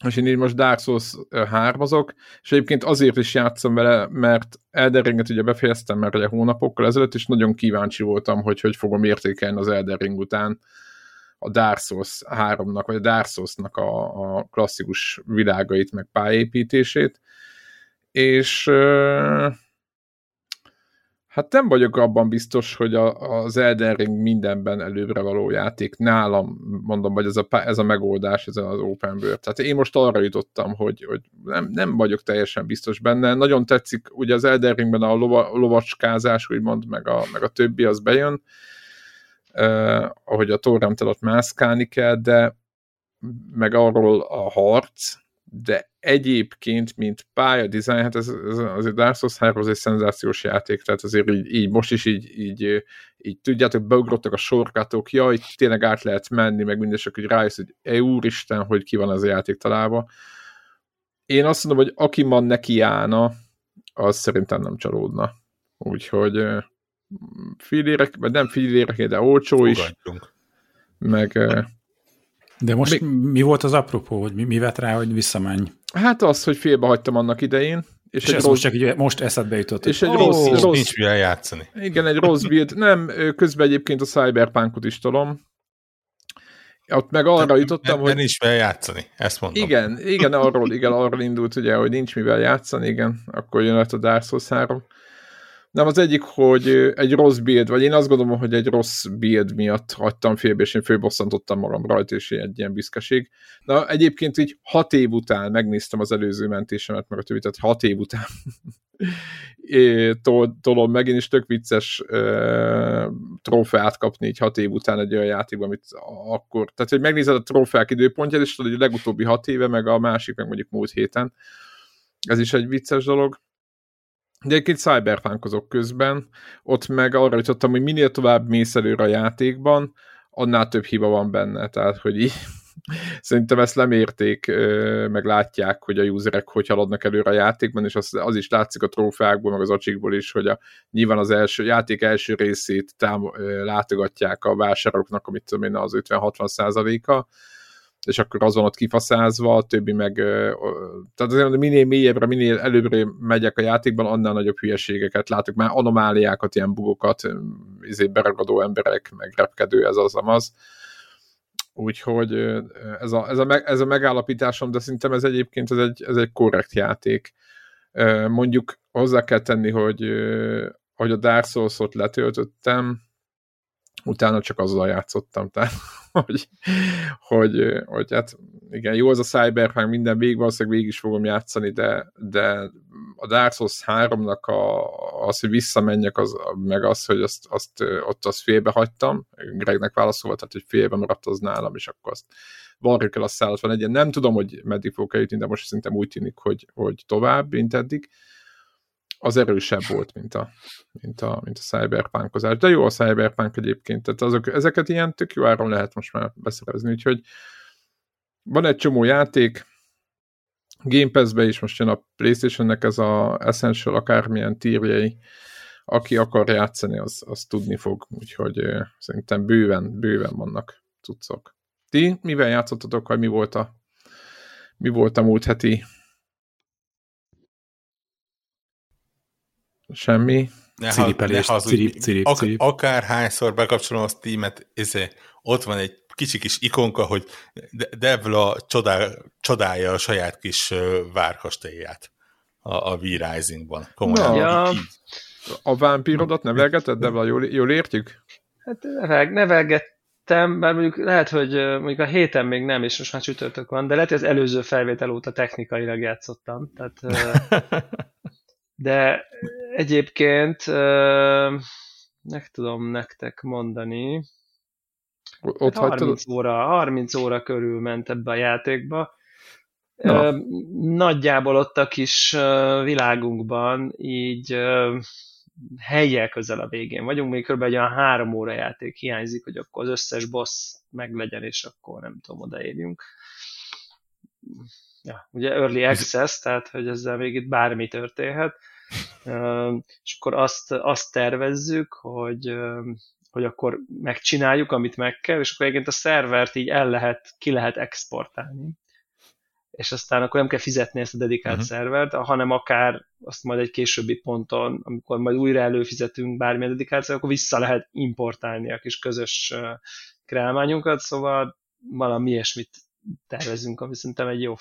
és én így most Dark Souls 3-azok, és egyébként azért is játszom vele, mert Elden Ringet ugye befejeztem már ugye hónapokkal ezelőtt, és nagyon kíváncsi voltam, hogy fogom értékelni az Elden Ring után a Dark Souls 3-nak, vagy a Dark Souls-nak a klasszikus világait, meg pályépítését, és hát nem vagyok abban biztos, hogy az Elden Ring mindenben előbbre való játék nálam, mondom, vagy ez a megoldás, ez az open world. Tehát én most arra jutottam, hogy nem vagyok teljesen biztos benne. Nagyon tetszik, ugye az Elden Ringben a lovacskázás, úgymond, meg a többi, az bejön, ahogy a torrenttel ott mászkálni kell, de meg arról a harc, de egyébként, mint pályadizájn, hát ez azért Dark Souls 3-hoz egy szenzációs játék, tehát azért így most is így tudjátok, beugrottak a sorkatok, jaj, tényleg át lehet menni, meg mindesek, hogy rájössz, hogy úristen, hogy ki van az a játék találva. Én azt mondom, hogy aki ma neki állna, az szerintem nem csalódna. Úgyhogy filérek, vagy nem filérek, de olcsó Fogadjunk. Is. Meg... De most mi volt az apropó, hogy mi vett rá, hogy visszamenj? Hát az, hogy félbe hagytam annak idején. És ez most csak most eszedbe jutott. És egy rossz nincs mivel játszani. Igen, egy rossz build. Nem, közben egyébként a Cyberpunkot is tolom. Ott meg arra jutottam, hogy... Nincs mivel játszani, ezt mondom. Igen, arról indult, ugye, hogy nincs mivel játszani, igen. Akkor jön a Dark Souls 3. Nem, az egyik, hogy egy rossz build, vagy én azt gondolom, hogy egy rossz build miatt hagytam félbe, és én főbosszantottam magam rajta, és egy ilyen büszkeség. Na, egyébként így 6 év után megnéztem az előző mentésemet, meg a többi, tehát 6 év után tolom meg, én is tök vicces trófeát kapni így 6 év után egy olyan játékban, amit akkor... Tehát, hogy megnézed a trófeák időpontját, és tudod, hogy a legutóbbi 6 éve, meg a másik, meg mondjuk múlt héten. Ez is egy vicces dolog. De egyébként cyberpunkozok közben, ott meg arra jutottam, hogy minél tovább mész előre a játékban, annál több hiba van benne, tehát hogy így szerintem ezt lemérték, meg látják, hogy a userek hogy haladnak előre a játékban, és az is látszik a trófeákból, meg az acsikból is, hogy nyilván az játék első részét látogatják a vásároknak, amit tudom én, az 50-60%-a, és akkor azon ott kifaszázva, a többi meg... Tehát azért minél mélyebbre, minél előbbre megyek a játékban, annál nagyobb hülyeségeket látok. Már anomáliákat, ilyen bugokat, beragadó emberek, meg repkedő, ez az. Úgyhogy ez a megállapításom, de szerintem ez egyébként ez egy korrekt játék. Mondjuk hozzá kell tenni, hogy a Dark Souls-ot letöltöttem, utána csak azzal játszottam, tehát hogy hát igen, jó az a Cyberpunk, minden végig, valószínűleg végig is fogom játszani, de a Dark Souls 3-nak az, hogy visszamenjek, meg az, hogy azt félbe hagytam, Gregnek válaszolva, tehát hogy félbe maradt az nálam, és akkor azt valami kell a 161-en. Nem tudom, hogy meddig fogok eljutni, de most szerintem úgy tűnik, hogy tovább, mint eddig. Az erősebb volt, mint a cyberpunkozás. De jó a cyberpunk egyébként, tehát ezeket ilyen tök jó áron lehet most már beszerezni, úgyhogy van egy csomó játék, Game Pass-be is most jön a PlayStation-nek ez a Essential, akármilyen tírjei, aki akar játszani, az tudni fog, úgyhogy szerintem bőven vannak cuccok. Ti mivel játszottatok, hogy mi volt a múlt heti? Semmi. Cirip. Akárhányszor bekapcsolom a Steam-et, ott van egy kicsi kis ikonka, hogy Devla csodálja a saját kis várkastélyát a V-Rising-ban. Komolyan. Ja. A vámpírodat nevelgeted, Devla? Jól értjük? Hát nevelgettem, bár mondjuk lehet, hogy mondjuk a héten még nem, és most már csütörtök van, de lehet, hogy az előző felvétel óta technikailag játszottam. Tehát... De egyébként meg tudom nektek mondani, ott 30 óra körül ment ebbe a játékba. Nagyjából ott a kis világunkban így helyjel közel a végén vagyunk, még kb. Egy olyan 3 óra játék hiányzik, hogy akkor az összes boss meglegyen, és akkor nem tudom, odaérjünk. Ja, ugye early access, tehát hogy ezzel még itt bármi történhet, és akkor azt tervezzük, hogy akkor megcsináljuk, amit meg kell, és akkor egyébként a szervert így ki lehet exportálni, és aztán akkor nem kell fizetni ezt a dedikált szervert, hanem akár azt majd egy későbbi ponton, amikor majd újra előfizetünk bármilyen dedikált szervert, akkor vissza lehet importálni a kis közös kreálmányunkat, szóval valami ilyesmit tervezünk, ami szerintem egy jó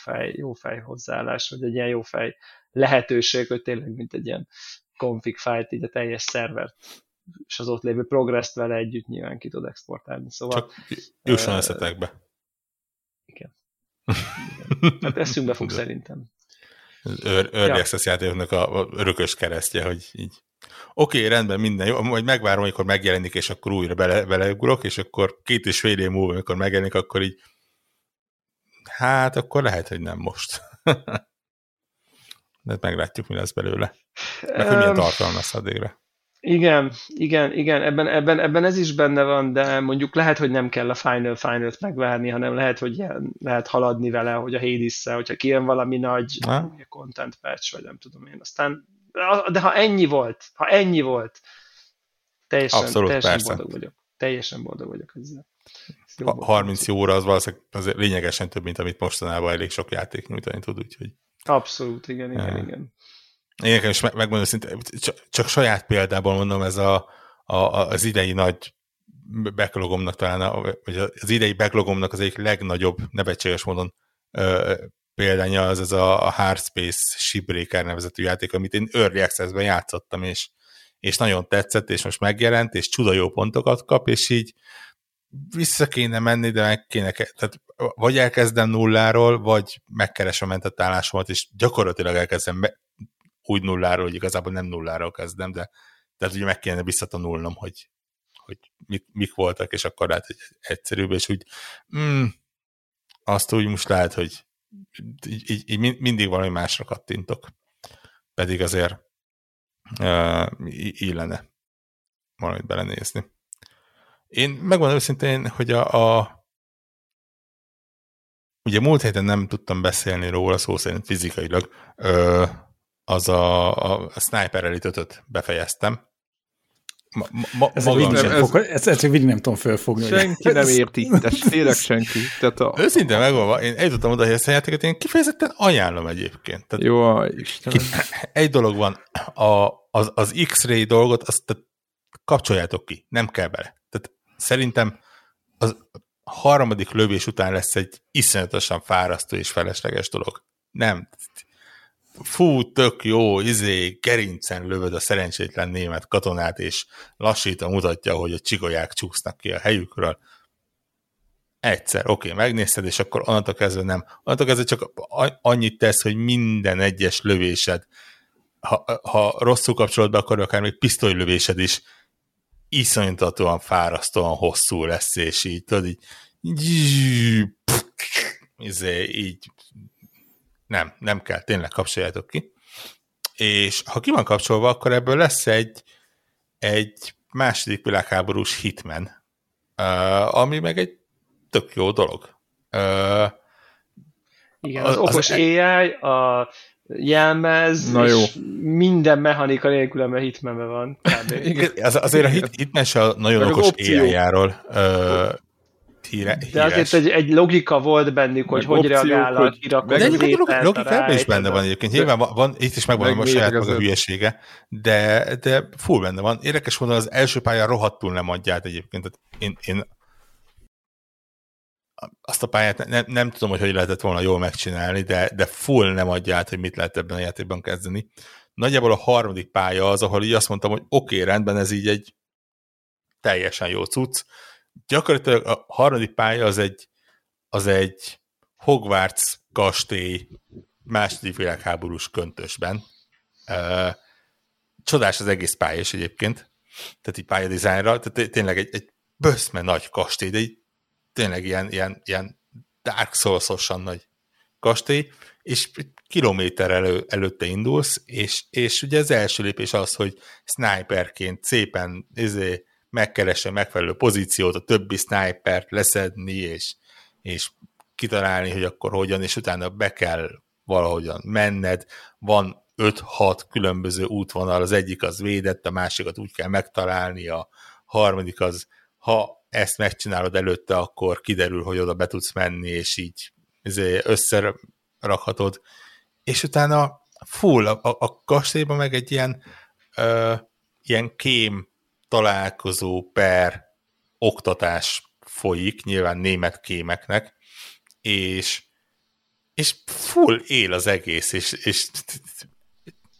fej hozzáállás, vagy egy ilyen jó fej lehetőség, hogy tényleg mint egy ilyen config file-t, így a teljes szervert és az ott lévő progress-t vele együtt nyilván ki tud exportálni. Szóval, csak jusson eszetekbe. Igen. Hát eszünkbe fog szerintem. Early Access játékoknak a örökös keresztje, hogy így oké, rendben, minden jó, majd megvárom, amikor megjelenik, és akkor újra beleugrok, és akkor 2,5 év múlva, amikor megjelenik, akkor így hát akkor lehet, hogy nem most. De meglátjuk, mi lesz belőle. Meg hogy milyen tartalom lesz addigra. Igen, ebben ez is benne van, de mondjuk lehet, hogy nem kell a Final-t megvárni, hanem lehet, hogy lehet haladni vele, hogy a Hades-szel, hogyha kijön valami nagy content patch, vagy nem tudom én. Aztán, de ha ennyi volt, teljesen boldog vagyok. Teljesen boldog vagyok ezzel. 30 óra az valószínűleg az lényegesen több, mint amit mostanában elég sok játék nyújtani tud, úgyhogy... Abszolút, igen. Én is megmondom, szinte, csak saját példából mondom, ez az idei nagy backlogomnak vagy az idei backlogomnak az egyik legnagyobb nevetséges módon példánya az ez a Hardspace Shipbreaker nevezetű játék, amit én Early Access-ben játszottam, és nagyon tetszett, és most megjelent, és csuda jó pontokat kap, és így vissza kéne menni, de meg kéne, tehát vagy elkezdem nulláról, vagy megkeresem a mentett állásomat, és gyakorlatilag elkezdem úgy nulláról, hogy igazából nem nulláról kezdem, de tehát ugye meg kéne visszatanulnom, hogy mik voltak, és akkor lehet, hogy egyszerűbb, és úgy azt úgy most lehet, hogy így mindig valami másra kattintok. Pedig azért illene valamit belenézni. Én megmondom őszintén, hogy ugye múlt héten nem tudtam beszélni róla, szó szerint fizikailag, az a Sniper Elite 5-öt befejeztem. Ezt csak végig nem tudom fölfogni. Senki nem érti, tényleg senki. Őszintén megmondva, én eljutottam oda, hogy ezt a játéket én kifejezetten ajánlom egyébként. Tehát jó, Istenem. Egy dolog van, az X-ray dolgot, azt kapcsoljátok ki, nem kell bele. Szerintem az a harmadik lövés után lesz egy iszonyatosan fárasztó és felesleges dolog. Nem. Fú, tök jó, gerincen lövöd a szerencsétlen német katonát, és lassítva mutatja, hogy a csigolyák csúsznak ki a helyükről. Egyszer, oké, megnézted, és akkor onnantól kezdve nem. Onnantól kezdve csak annyit tesz, hogy minden egyes lövésed, ha rosszul kapcsolod be, akkor akár még pisztolylövésed is iszonytatóan fárasztóan hosszú lesz, és így tudod, így nem kell, tényleg kapcsoljátok ki. És ha ki van kapcsolva, akkor ebből lesz egy második világháborús Hitman, ami meg egy tök jó dolog. Igen, az okos AI, a jelmez, na és jó. Minden mechanika nélkül, amely Hitmanben van. Azért a Hitman se a nagyon okos AI-járól híre. De azért egy logika volt bennük, hogy meg hogy reagál a hírakhoz. Logikában is benne van egyébként. Nyilván van, itt is megvan a saját maga hülyesége, de full benne van. Érdekes volna, az első pályán rohadtul nem adja át egyébként. Én azt a pályát nem tudom, hogy lehetett volna jól megcsinálni, de full nem adja át, hogy mit lehet ebben a játékban kezdeni. Nagyjából a harmadik pálya az, ahol így azt mondtam, hogy oké, rendben, ez így egy teljesen jó cucc. Gyakorlatilag a harmadik pálya az egy Hogwarts kastély második világháborús köntösben. Csodás az egész pálya is egyébként, tehát így pályadizájnra, tehát tényleg egy böszme nagy kastély, de így tényleg ilyen Dark Souls-osan nagy kastély, és kilométer előtte indulsz, és ugye az első lépés az, hogy sniperként szépen megkeresse megfelelő pozíciót, a többi snipert leszedni, és kitalálni, hogy akkor hogyan, és utána be kell valahogyan menned. Van 5-6 különböző útvonal, az egyik az védett, a másikat úgy kell megtalálni, a harmadik az, ha ezt megcsinálod előtte, akkor kiderül, hogy oda be tudsz menni, és így összerakhatod. És utána full, a kastélyban meg egy ilyen kém találkozó per oktatás folyik, nyilván német kémeknek, és full él az egész, és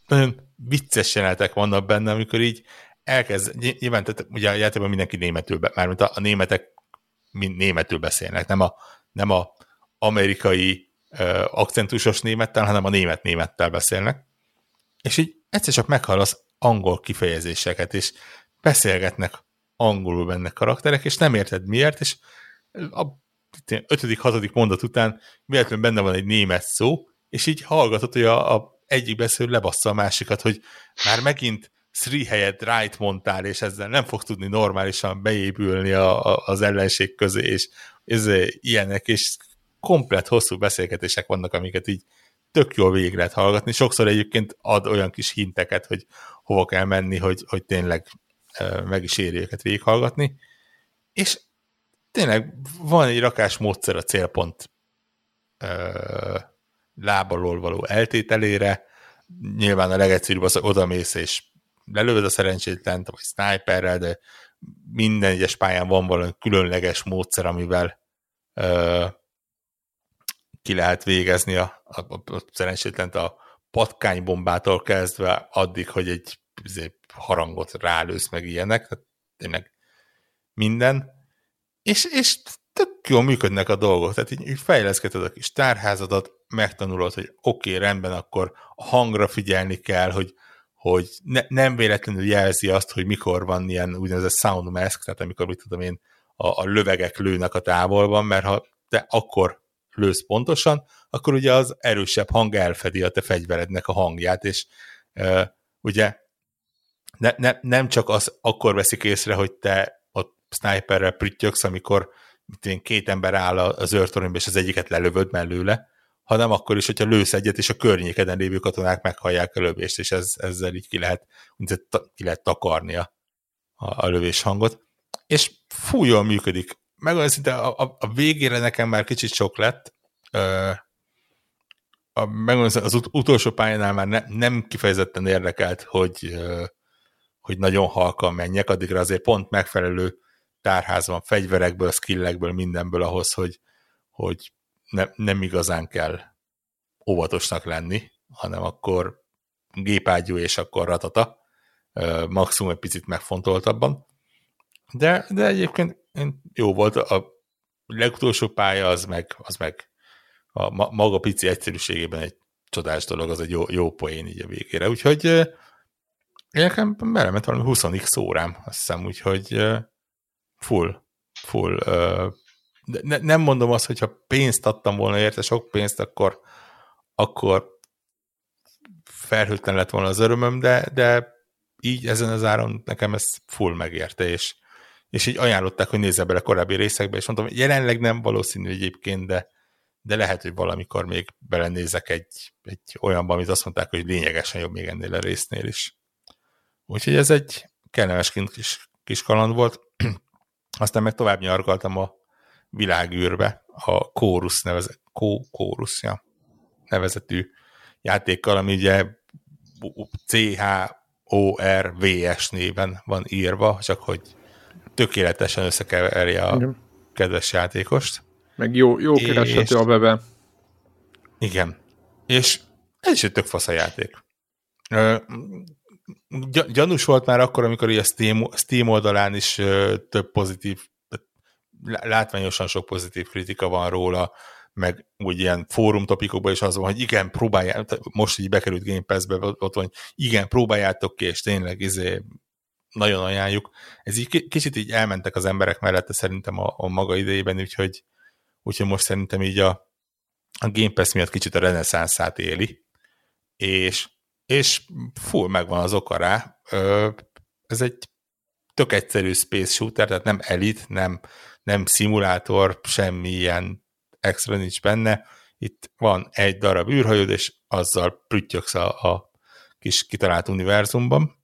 nagyon vicces jelenetek vannak benne, amikor így elkezd, nyilván, tehát ugye a játékban mindenki németül, mármint a németek mind németül beszélnek, nem a amerikai akcentusos némettel, hanem a német-némettel beszélnek, és így egyszer csak meghallasz angol kifejezéseket, és beszélgetnek angolul benne karakterek, és nem érted miért, és a 5.-6. mondat után véletlenül benne van egy német szó, és így hallgatod, hogy a egyik beszélő lebassza a másikat, hogy már megint 3 helyett right mondtál, és ezzel nem fogsz tudni normálisan beépülni az ellenség közé, és ilyenek, és komplett hosszú beszélgetések vannak, amiket így tök jól végig lehet hallgatni. Sokszor egyébként ad olyan kis hinteket, hogy hova kell menni, hogy tényleg meg is éri őket végighallgatni. És tényleg van egy rakás módszer a célpont lábalól való eltételére. Nyilván a legegyszerűbb az, hogy odamész, és lelövöd a szerencsétlent, vagy sniperrel, de minden egyes pályán van valami különleges módszer, amivel ki lehet végezni a szerencsétlent a patkánybombától kezdve addig, hogy egy harangot rálősz meg ilyenek, tehát tényleg minden, és tök jól működnek a dolgok, tehát így fejleszkeded a kis tárházadat, megtanulod, hogy oké, rendben, akkor a hangra figyelni kell, hogy nem véletlenül jelzi azt, hogy mikor van ilyen úgynevezett sound mask, tehát amikor, mit tudom én, a lövegek lőnek a távolban, mert ha te akkor lősz pontosan, akkor ugye az erősebb hang elfedi a te fegyverednek a hangját, és ugye nem csak az akkor veszik észre, hogy te ott sniperrel prüttyöksz, amikor két ember áll az őrtoronyban, és az egyiket lelövöd mellőle, hanem akkor is, hogyha lősz egyet, és a környékeden lévő katonák meghallják a lövést, és ezzel így ki lehet takarni a lövés hangot. És fú, jól működik. Meg olyan szinte a végére nekem már kicsit sok lett. Az utolsó pályánál már nem kifejezetten érdekelt, hogy nagyon halkan menjek, addigra azért pont megfelelő tárház van fegyverekből, skillekből, mindenből ahhoz, hogy nem igazán kell óvatosnak lenni, hanem akkor gépágyú és akkor ratata, maximum egy picit megfontoltabban. De egyébként jó volt, a legutolsó pálya az meg a maga pici egyszerűségében egy csodás dolog, az egy jó poén így a végére. Úgyhogy nekem belement valami 20x órám, azt hiszem, úgyhogy full. Nem mondom azt, hogyha pénzt adtam volna érte, sok pénzt, akkor felhőtlen lett volna az örömöm, de így ezen az áron nekem ez full megérte, és így ajánlották, hogy nézze bele korábbi részekbe, és mondtam, jelenleg nem valószínű egyébként, de lehet, hogy valamikor még belenézek egy olyanba, amit azt mondták, hogy lényegesen jobb még ennél a résznél is. Úgyhogy ez egy kellemes kis kaland volt. Aztán meg tovább nyargaltam a világűrbe, a Chorus nevezetű játékkal, ami ugye CHORVS néven van írva, csak hogy tökéletesen összekeverje a kedves játékost. Meg jó kereshető a webben. Igen. És ez is egy tök fasz a játék. Gyanús volt már akkor, amikor a Steam oldalán is több pozitív, látványosan sok pozitív kritika van róla, meg úgy ilyen fórum topikokban is az van, hogy igen, próbáljátok, most így bekerült Game Pass-be, ott van, igen, próbáljátok ki, és tényleg nagyon ajánljuk. Ez így kicsit így elmentek az emberek mellette szerintem a maga idejében, úgyhogy most szerintem így a Game Pass miatt kicsit a reneszánszát éli, és full megvan az oka rá. Ez egy tök egyszerű space shooter, tehát nem elit, nem szimulátor, semmilyen extra nincs benne. Itt van egy darab űrhajód, és azzal prüttyöksz a kis kitalált univerzumban.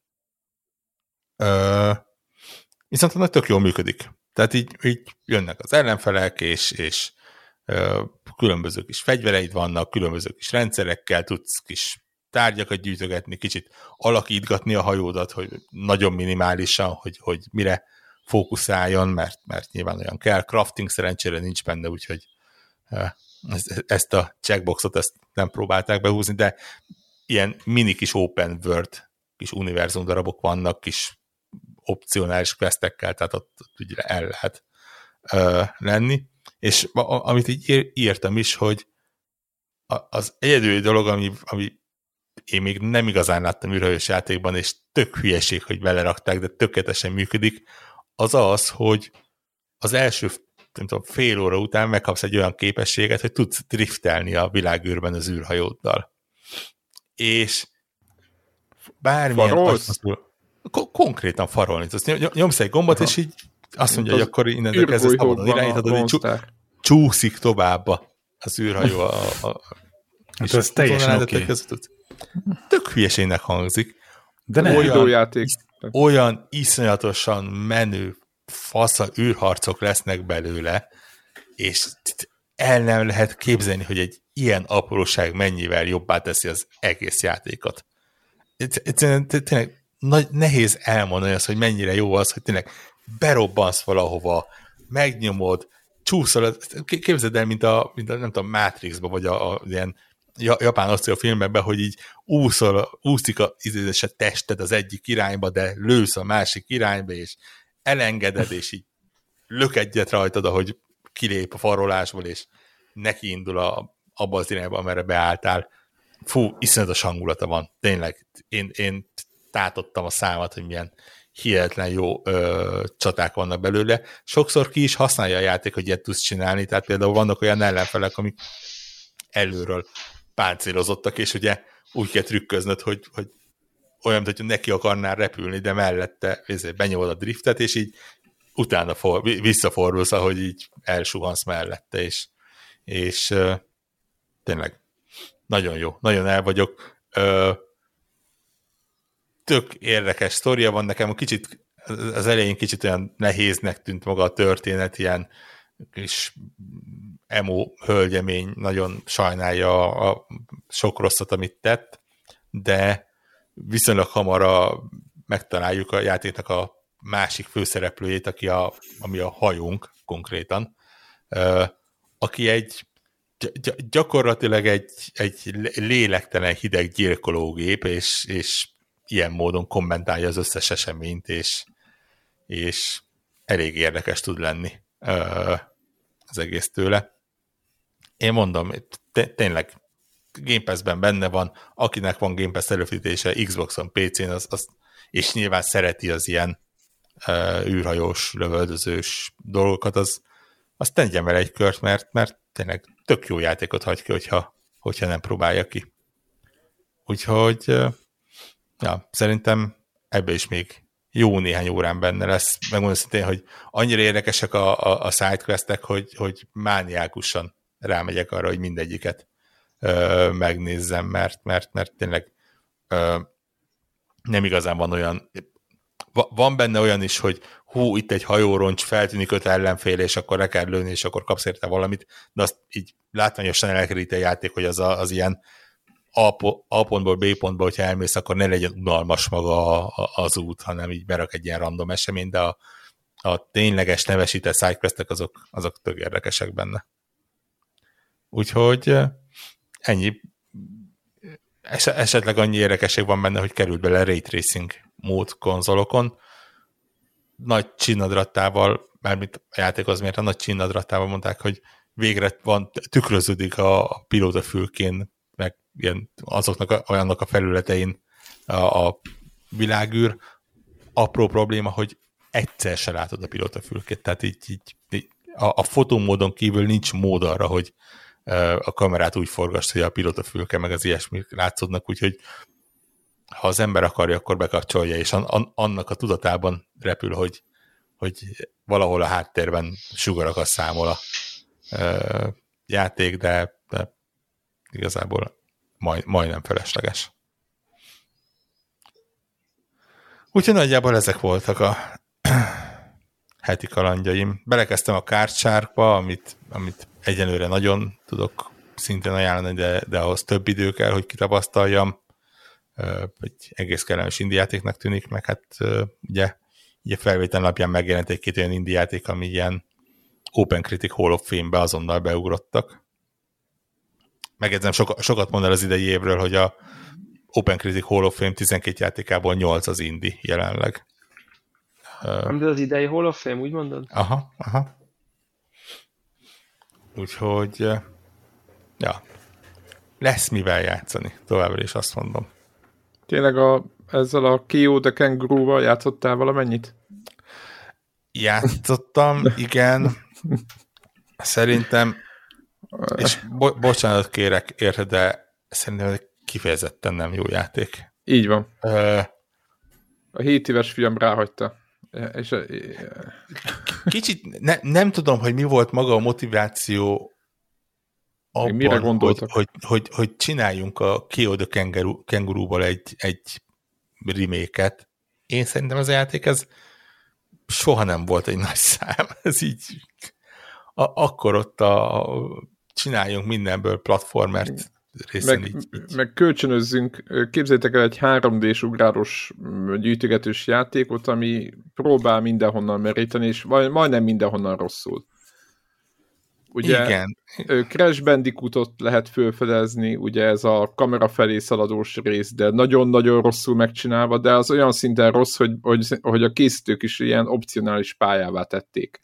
Viszont annak tök jól működik. Tehát így jönnek az ellenfelek, és különböző kis fegyvereid vannak, különböző kis rendszerekkel, tudsz kis tárgyakat gyűjtögetni, kicsit alakítgatni a hajódat, hogy nagyon minimálisan, hogy mire fókuszáljon, mert nyilván olyan kell. Crafting szerencsére nincs benne, úgyhogy ezt a checkboxot ezt nem próbálták behúzni, de ilyen mini kis open world, kis univerzum darabok vannak, kis opcionális questekkel, tehát ott ugye el lehet lenni. És amit így írtam is, hogy az egyedül dolog, ami én még nem igazán láttam űrhajós játékban, és tök hülyeség, hogy belerakták, de tökéletesen működik, az, hogy az első nem tudom, fél óra után megkapsz egy olyan képességet, hogy tudsz driftelni a világűrben az űrhajóddal. És bármilyen... Konkrétan farolni. Nyomsz egy gombot, aha. És így azt mondja, hogy akkor innentől kezdve szabadon irányíthatod, hogy csúszik tovább az űrhajó. Hát ez teljesen oké. Tök hülyeségnek hangzik. De nem olyan iszonyatosan menő fasza űrharcok lesznek belőle, és el nem lehet képzelni, hogy egy ilyen apróság mennyivel jobbá teszi az egész játékot. Tényleg nehéz elmondani azt, hogy mennyire jó az, hogy tényleg berobbansz valahova, megnyomod, csúszol, képzeld el, mint a nem tudom, Matrixba, vagy a ilyen japán akció filmekben, hogy így úszik a tested az egyik irányba, de lősz a másik irányba, és elengeded, és így lök egyet rajtad, ahogy kilép a farolásból, és nekiindul abba az irányba, amerre beálltál. Fú, iszonyatos hangulata van. Tényleg, én tátottam a számat, hogy milyen hihetetlen jó csaták vannak belőle. Sokszor ki is használja a játék, hogy ilyet tudsz csinálni, tehát például vannak olyan ellenfelek, amik előről páncélozottak, és ugye úgy kell trükköznöd, hogy olyan, mintha neki akarnál repülni, de mellette benyomod a driftet, és így utána visszafordulsz, ahogy így elsuhansz mellette, és tényleg nagyon jó, nagyon el vagyok. Tök érdekes sztoria van nekem, az elején kicsit olyan nehéznek tűnt maga a történet, ilyen kis emo hölgyemény nagyon sajnálja a sok rosszat, amit tett, de viszonylag hamar megtaláljuk a játéknak a másik főszereplőjét, aki ami a hajónk konkrétan, aki gyakorlatilag egy lélektelen hideg gyilkológép, és ilyen módon kommentálja az összes eseményt, és elég érdekes tud lenni az egész tőle. Én mondom, tényleg Game Pass-ben benne van, akinek van Game Pass előfizetése Xboxon, PC-n, és nyilván szereti az ilyen űrhajós, lövöldözős dolgokat, azt tegyen vele egy kört, mert tényleg tök jó játékot hagy ki, hogyha nem próbálja ki. Úgyhogy ja, szerintem ebbe is még jó néhány órán benne lesz. Megmondom szintén, hogy annyira érdekesek a sidequestek, hogy mániákusan rámegyek arra, hogy mindegyiket megnézzem, mert tényleg nem igazán van olyan... Van benne olyan is, hogy hú, itt egy hajóroncs, feltűnik 5 ellenfél, és akkor le kell lőni, és akkor kapsz érte valamit, de azt így látványosan elkerít a játék, hogy az ilyen A pontból B pontba, hogyha elmész, akkor ne legyen unalmas maga az út, hanem így berak egy ilyen random esemény, de a tényleges nevesített sidequestek azok tök érdekesek benne. Úgyhogy ennyi. Esetleg annyi érdekesség van benne, hogy került bele Ray Tracing mód konzolokon. Nagy csinnadrattával, mármint a játékhoz miért a nagy csinnadrattával mondták, hogy végre van, tükröződik a pilótafülkén, meg ilyen, olyannak a felületein a világűr. Apró probléma, hogy egyszer se látod a pilótafülkét. Tehát így a fotómódon kívül nincs mód arra, hogy a kamerát úgy forgasd, hogy a pilótafülke meg az ilyesmi látszódnak, úgyhogy ha az ember akarja, akkor bekapcsolja, és annak a tudatában repül, hogy valahol a háttérben sugarakat számol a játék, de igazából majdnem felesleges. Úgyhogy nagyjából ezek voltak a heti kalandjaim. Belekezdtem a kártsárkba, amit egyenlőre nagyon tudok szintén ajánlani, de ahhoz több idő kell, hogy kitapasztaljam. Egy egész kellemes indie játéknak tűnik, meg hát ugye felvétel napján megjelent egy-két olyan indie játék, ami ilyen Open Critic Hall of Fame-be azonnal beugrottak. Megjegyzem, sokat mond el az idei évről, hogy a Open Critic Hall of Fame 12 játékából 8 az indie jelenleg. De az idei Hall of Fame, úgy mondod? Aha. Úgyhogy, ja, lesz mivel játszani, továbbra is azt mondom. Tényleg ezzel a K.O. the Kangaroo-val játszottál valamennyit? Játszottam, igen. Szerintem, és bocsánat kérek érte, de szerintem kifejezetten nem jó játék. Így van. A 7 éves fiam ráhagyta. És kicsit nem tudom, hogy mi volt maga a motiváció abban, hogy csináljunk a K.O. the Kangaroo-val egy remake-et. Én szerintem ez a játék ez soha nem volt egy nagy szám. Ez így akkor ott csináljunk mindenből platformert részen. Meg kölcsönözzünk, képzeljétek el egy 3D-s ugrálós gyűjtögetős játékot, ami próbál mindenhonnan meríteni, és majdnem mindenhonnan rosszul. Ugye igen. Crash Bandicootot lehet felfedezni, ugye ez a kamera felé szaladós rész, de nagyon-nagyon rosszul megcsinálva, de az olyan szinten rossz, hogy a készítők is ilyen opcionális pályává tették.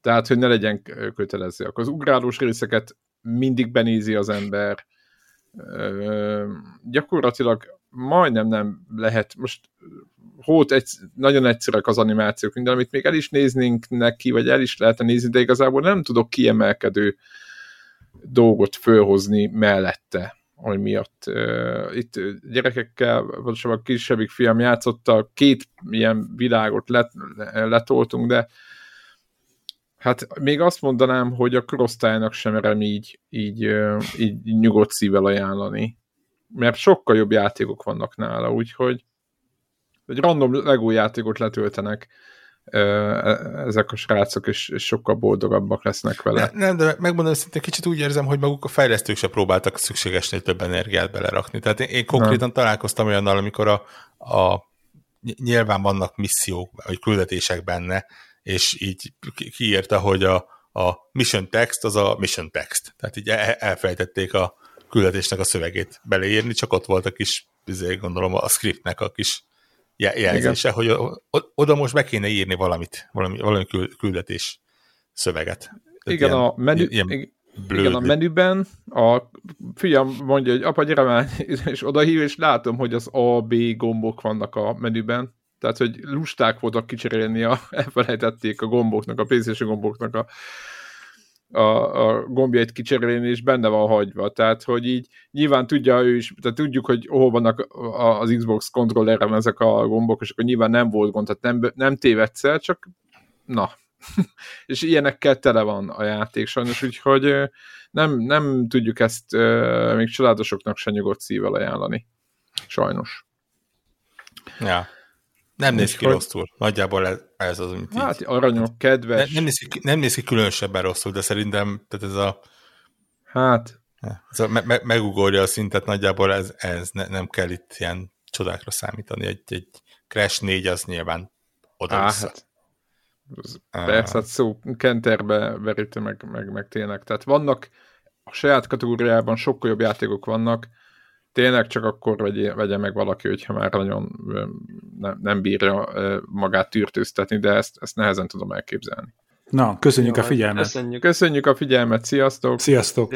Tehát, hogy ne legyen kötelező. Akkor az ugrálós részeket mindig benézi az ember. Gyakorlatilag majdnem nem lehet, most nagyon egyszerűek az animációk, minden, amit még el is néznénk neki, vagy el is lehetne nézni, de igazából nem tudok kiemelkedő dolgot fölhozni mellette, ami miatt. Itt gyerekekkel, vagy a kisebbik fiam játszotta, 2 ilyen világot letoltunk, de hát még azt mondanám, hogy a korosztálynak sem merem így nyugodt szívvel ajánlani. Mert sokkal jobb játékok vannak nála, úgyhogy egy random LEGO játékot letöltenek ezek a srácok, és sokkal boldogabbak lesznek vele. Nem, de megmondom szintén, kicsit úgy érzem, hogy maguk a fejlesztők se próbáltak szükségesnél több energiát belerakni. Tehát én konkrétan találkoztam olyannal, amikor a nyilván vannak missziók, vagy küldetések benne, és így kiírta, hogy a mission text az a mission text. Tehát így elfelejtették a küldetésnek a szövegét beleírni, csak ott volt a kis, gondolom a scriptnek a kis jelzése, hogy oda most be kéne írni valamit, valami küldetés szöveget. Igen, ilyen, a menüben a fiam mondja, hogy apa, gyere már, és odahív, és látom, hogy az A, B gombok vannak a menüben. Tehát, hogy lusták voltak kicserélni, elfelejtették a gomboknak, a PlayStation gomboknak a gombjait kicserélni, és benne van hagyva. Tehát, hogy így nyilván tudja ő is, tehát tudjuk, hogy hol vannak az Xbox kontrollerem ezek a gombok, és akkor nyilván nem volt gond, tehát nem tévedsz el, csak na. És ilyenekkel tele van a játék sajnos, úgyhogy nem tudjuk ezt még családosoknak se nyugodt szívvel ajánlani. Sajnos. Ja. Nem néz ki rosszul. Nagyjából ez az, amit hát így... aranyok, kedves. Nem néz ki különösebben rosszul, de szerintem tehát ez a... Hát... Ez a megugorja a szintet, nagyjából ez nem kell itt ilyen csodákra számítani. Egy Crash 4 az nyilván oda-vissza. Hát. Persze, szó kenterbe verítő, meg tényleg. Tehát vannak, a saját kategóriában sokkal jobb játékok vannak, tényleg csak akkor vegye meg valaki, hogyha már nagyon nem bírja magát tűrtőztetni, de ezt nehezen tudom elképzelni. Na, köszönjük a figyelmet! Köszönjük a figyelmet, sziasztok! Sziasztok.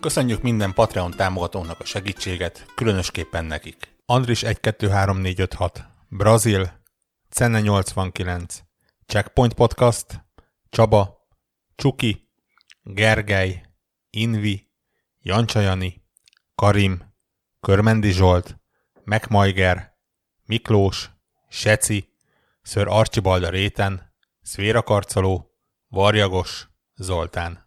Köszönjük minden Patreon támogatónak a segítséget, különösképpen nekik. Andris 123456, Brazil, Cenne 89, Checkpoint Podcast, Csaba, Csuki, Gergely, Invi, Jancsajani, Karim, Körmendi Zsolt, Megmajger, Miklós, Seci, Ször Archibalda Réten, Szvéra Karcoló, Varjagos, Zoltán.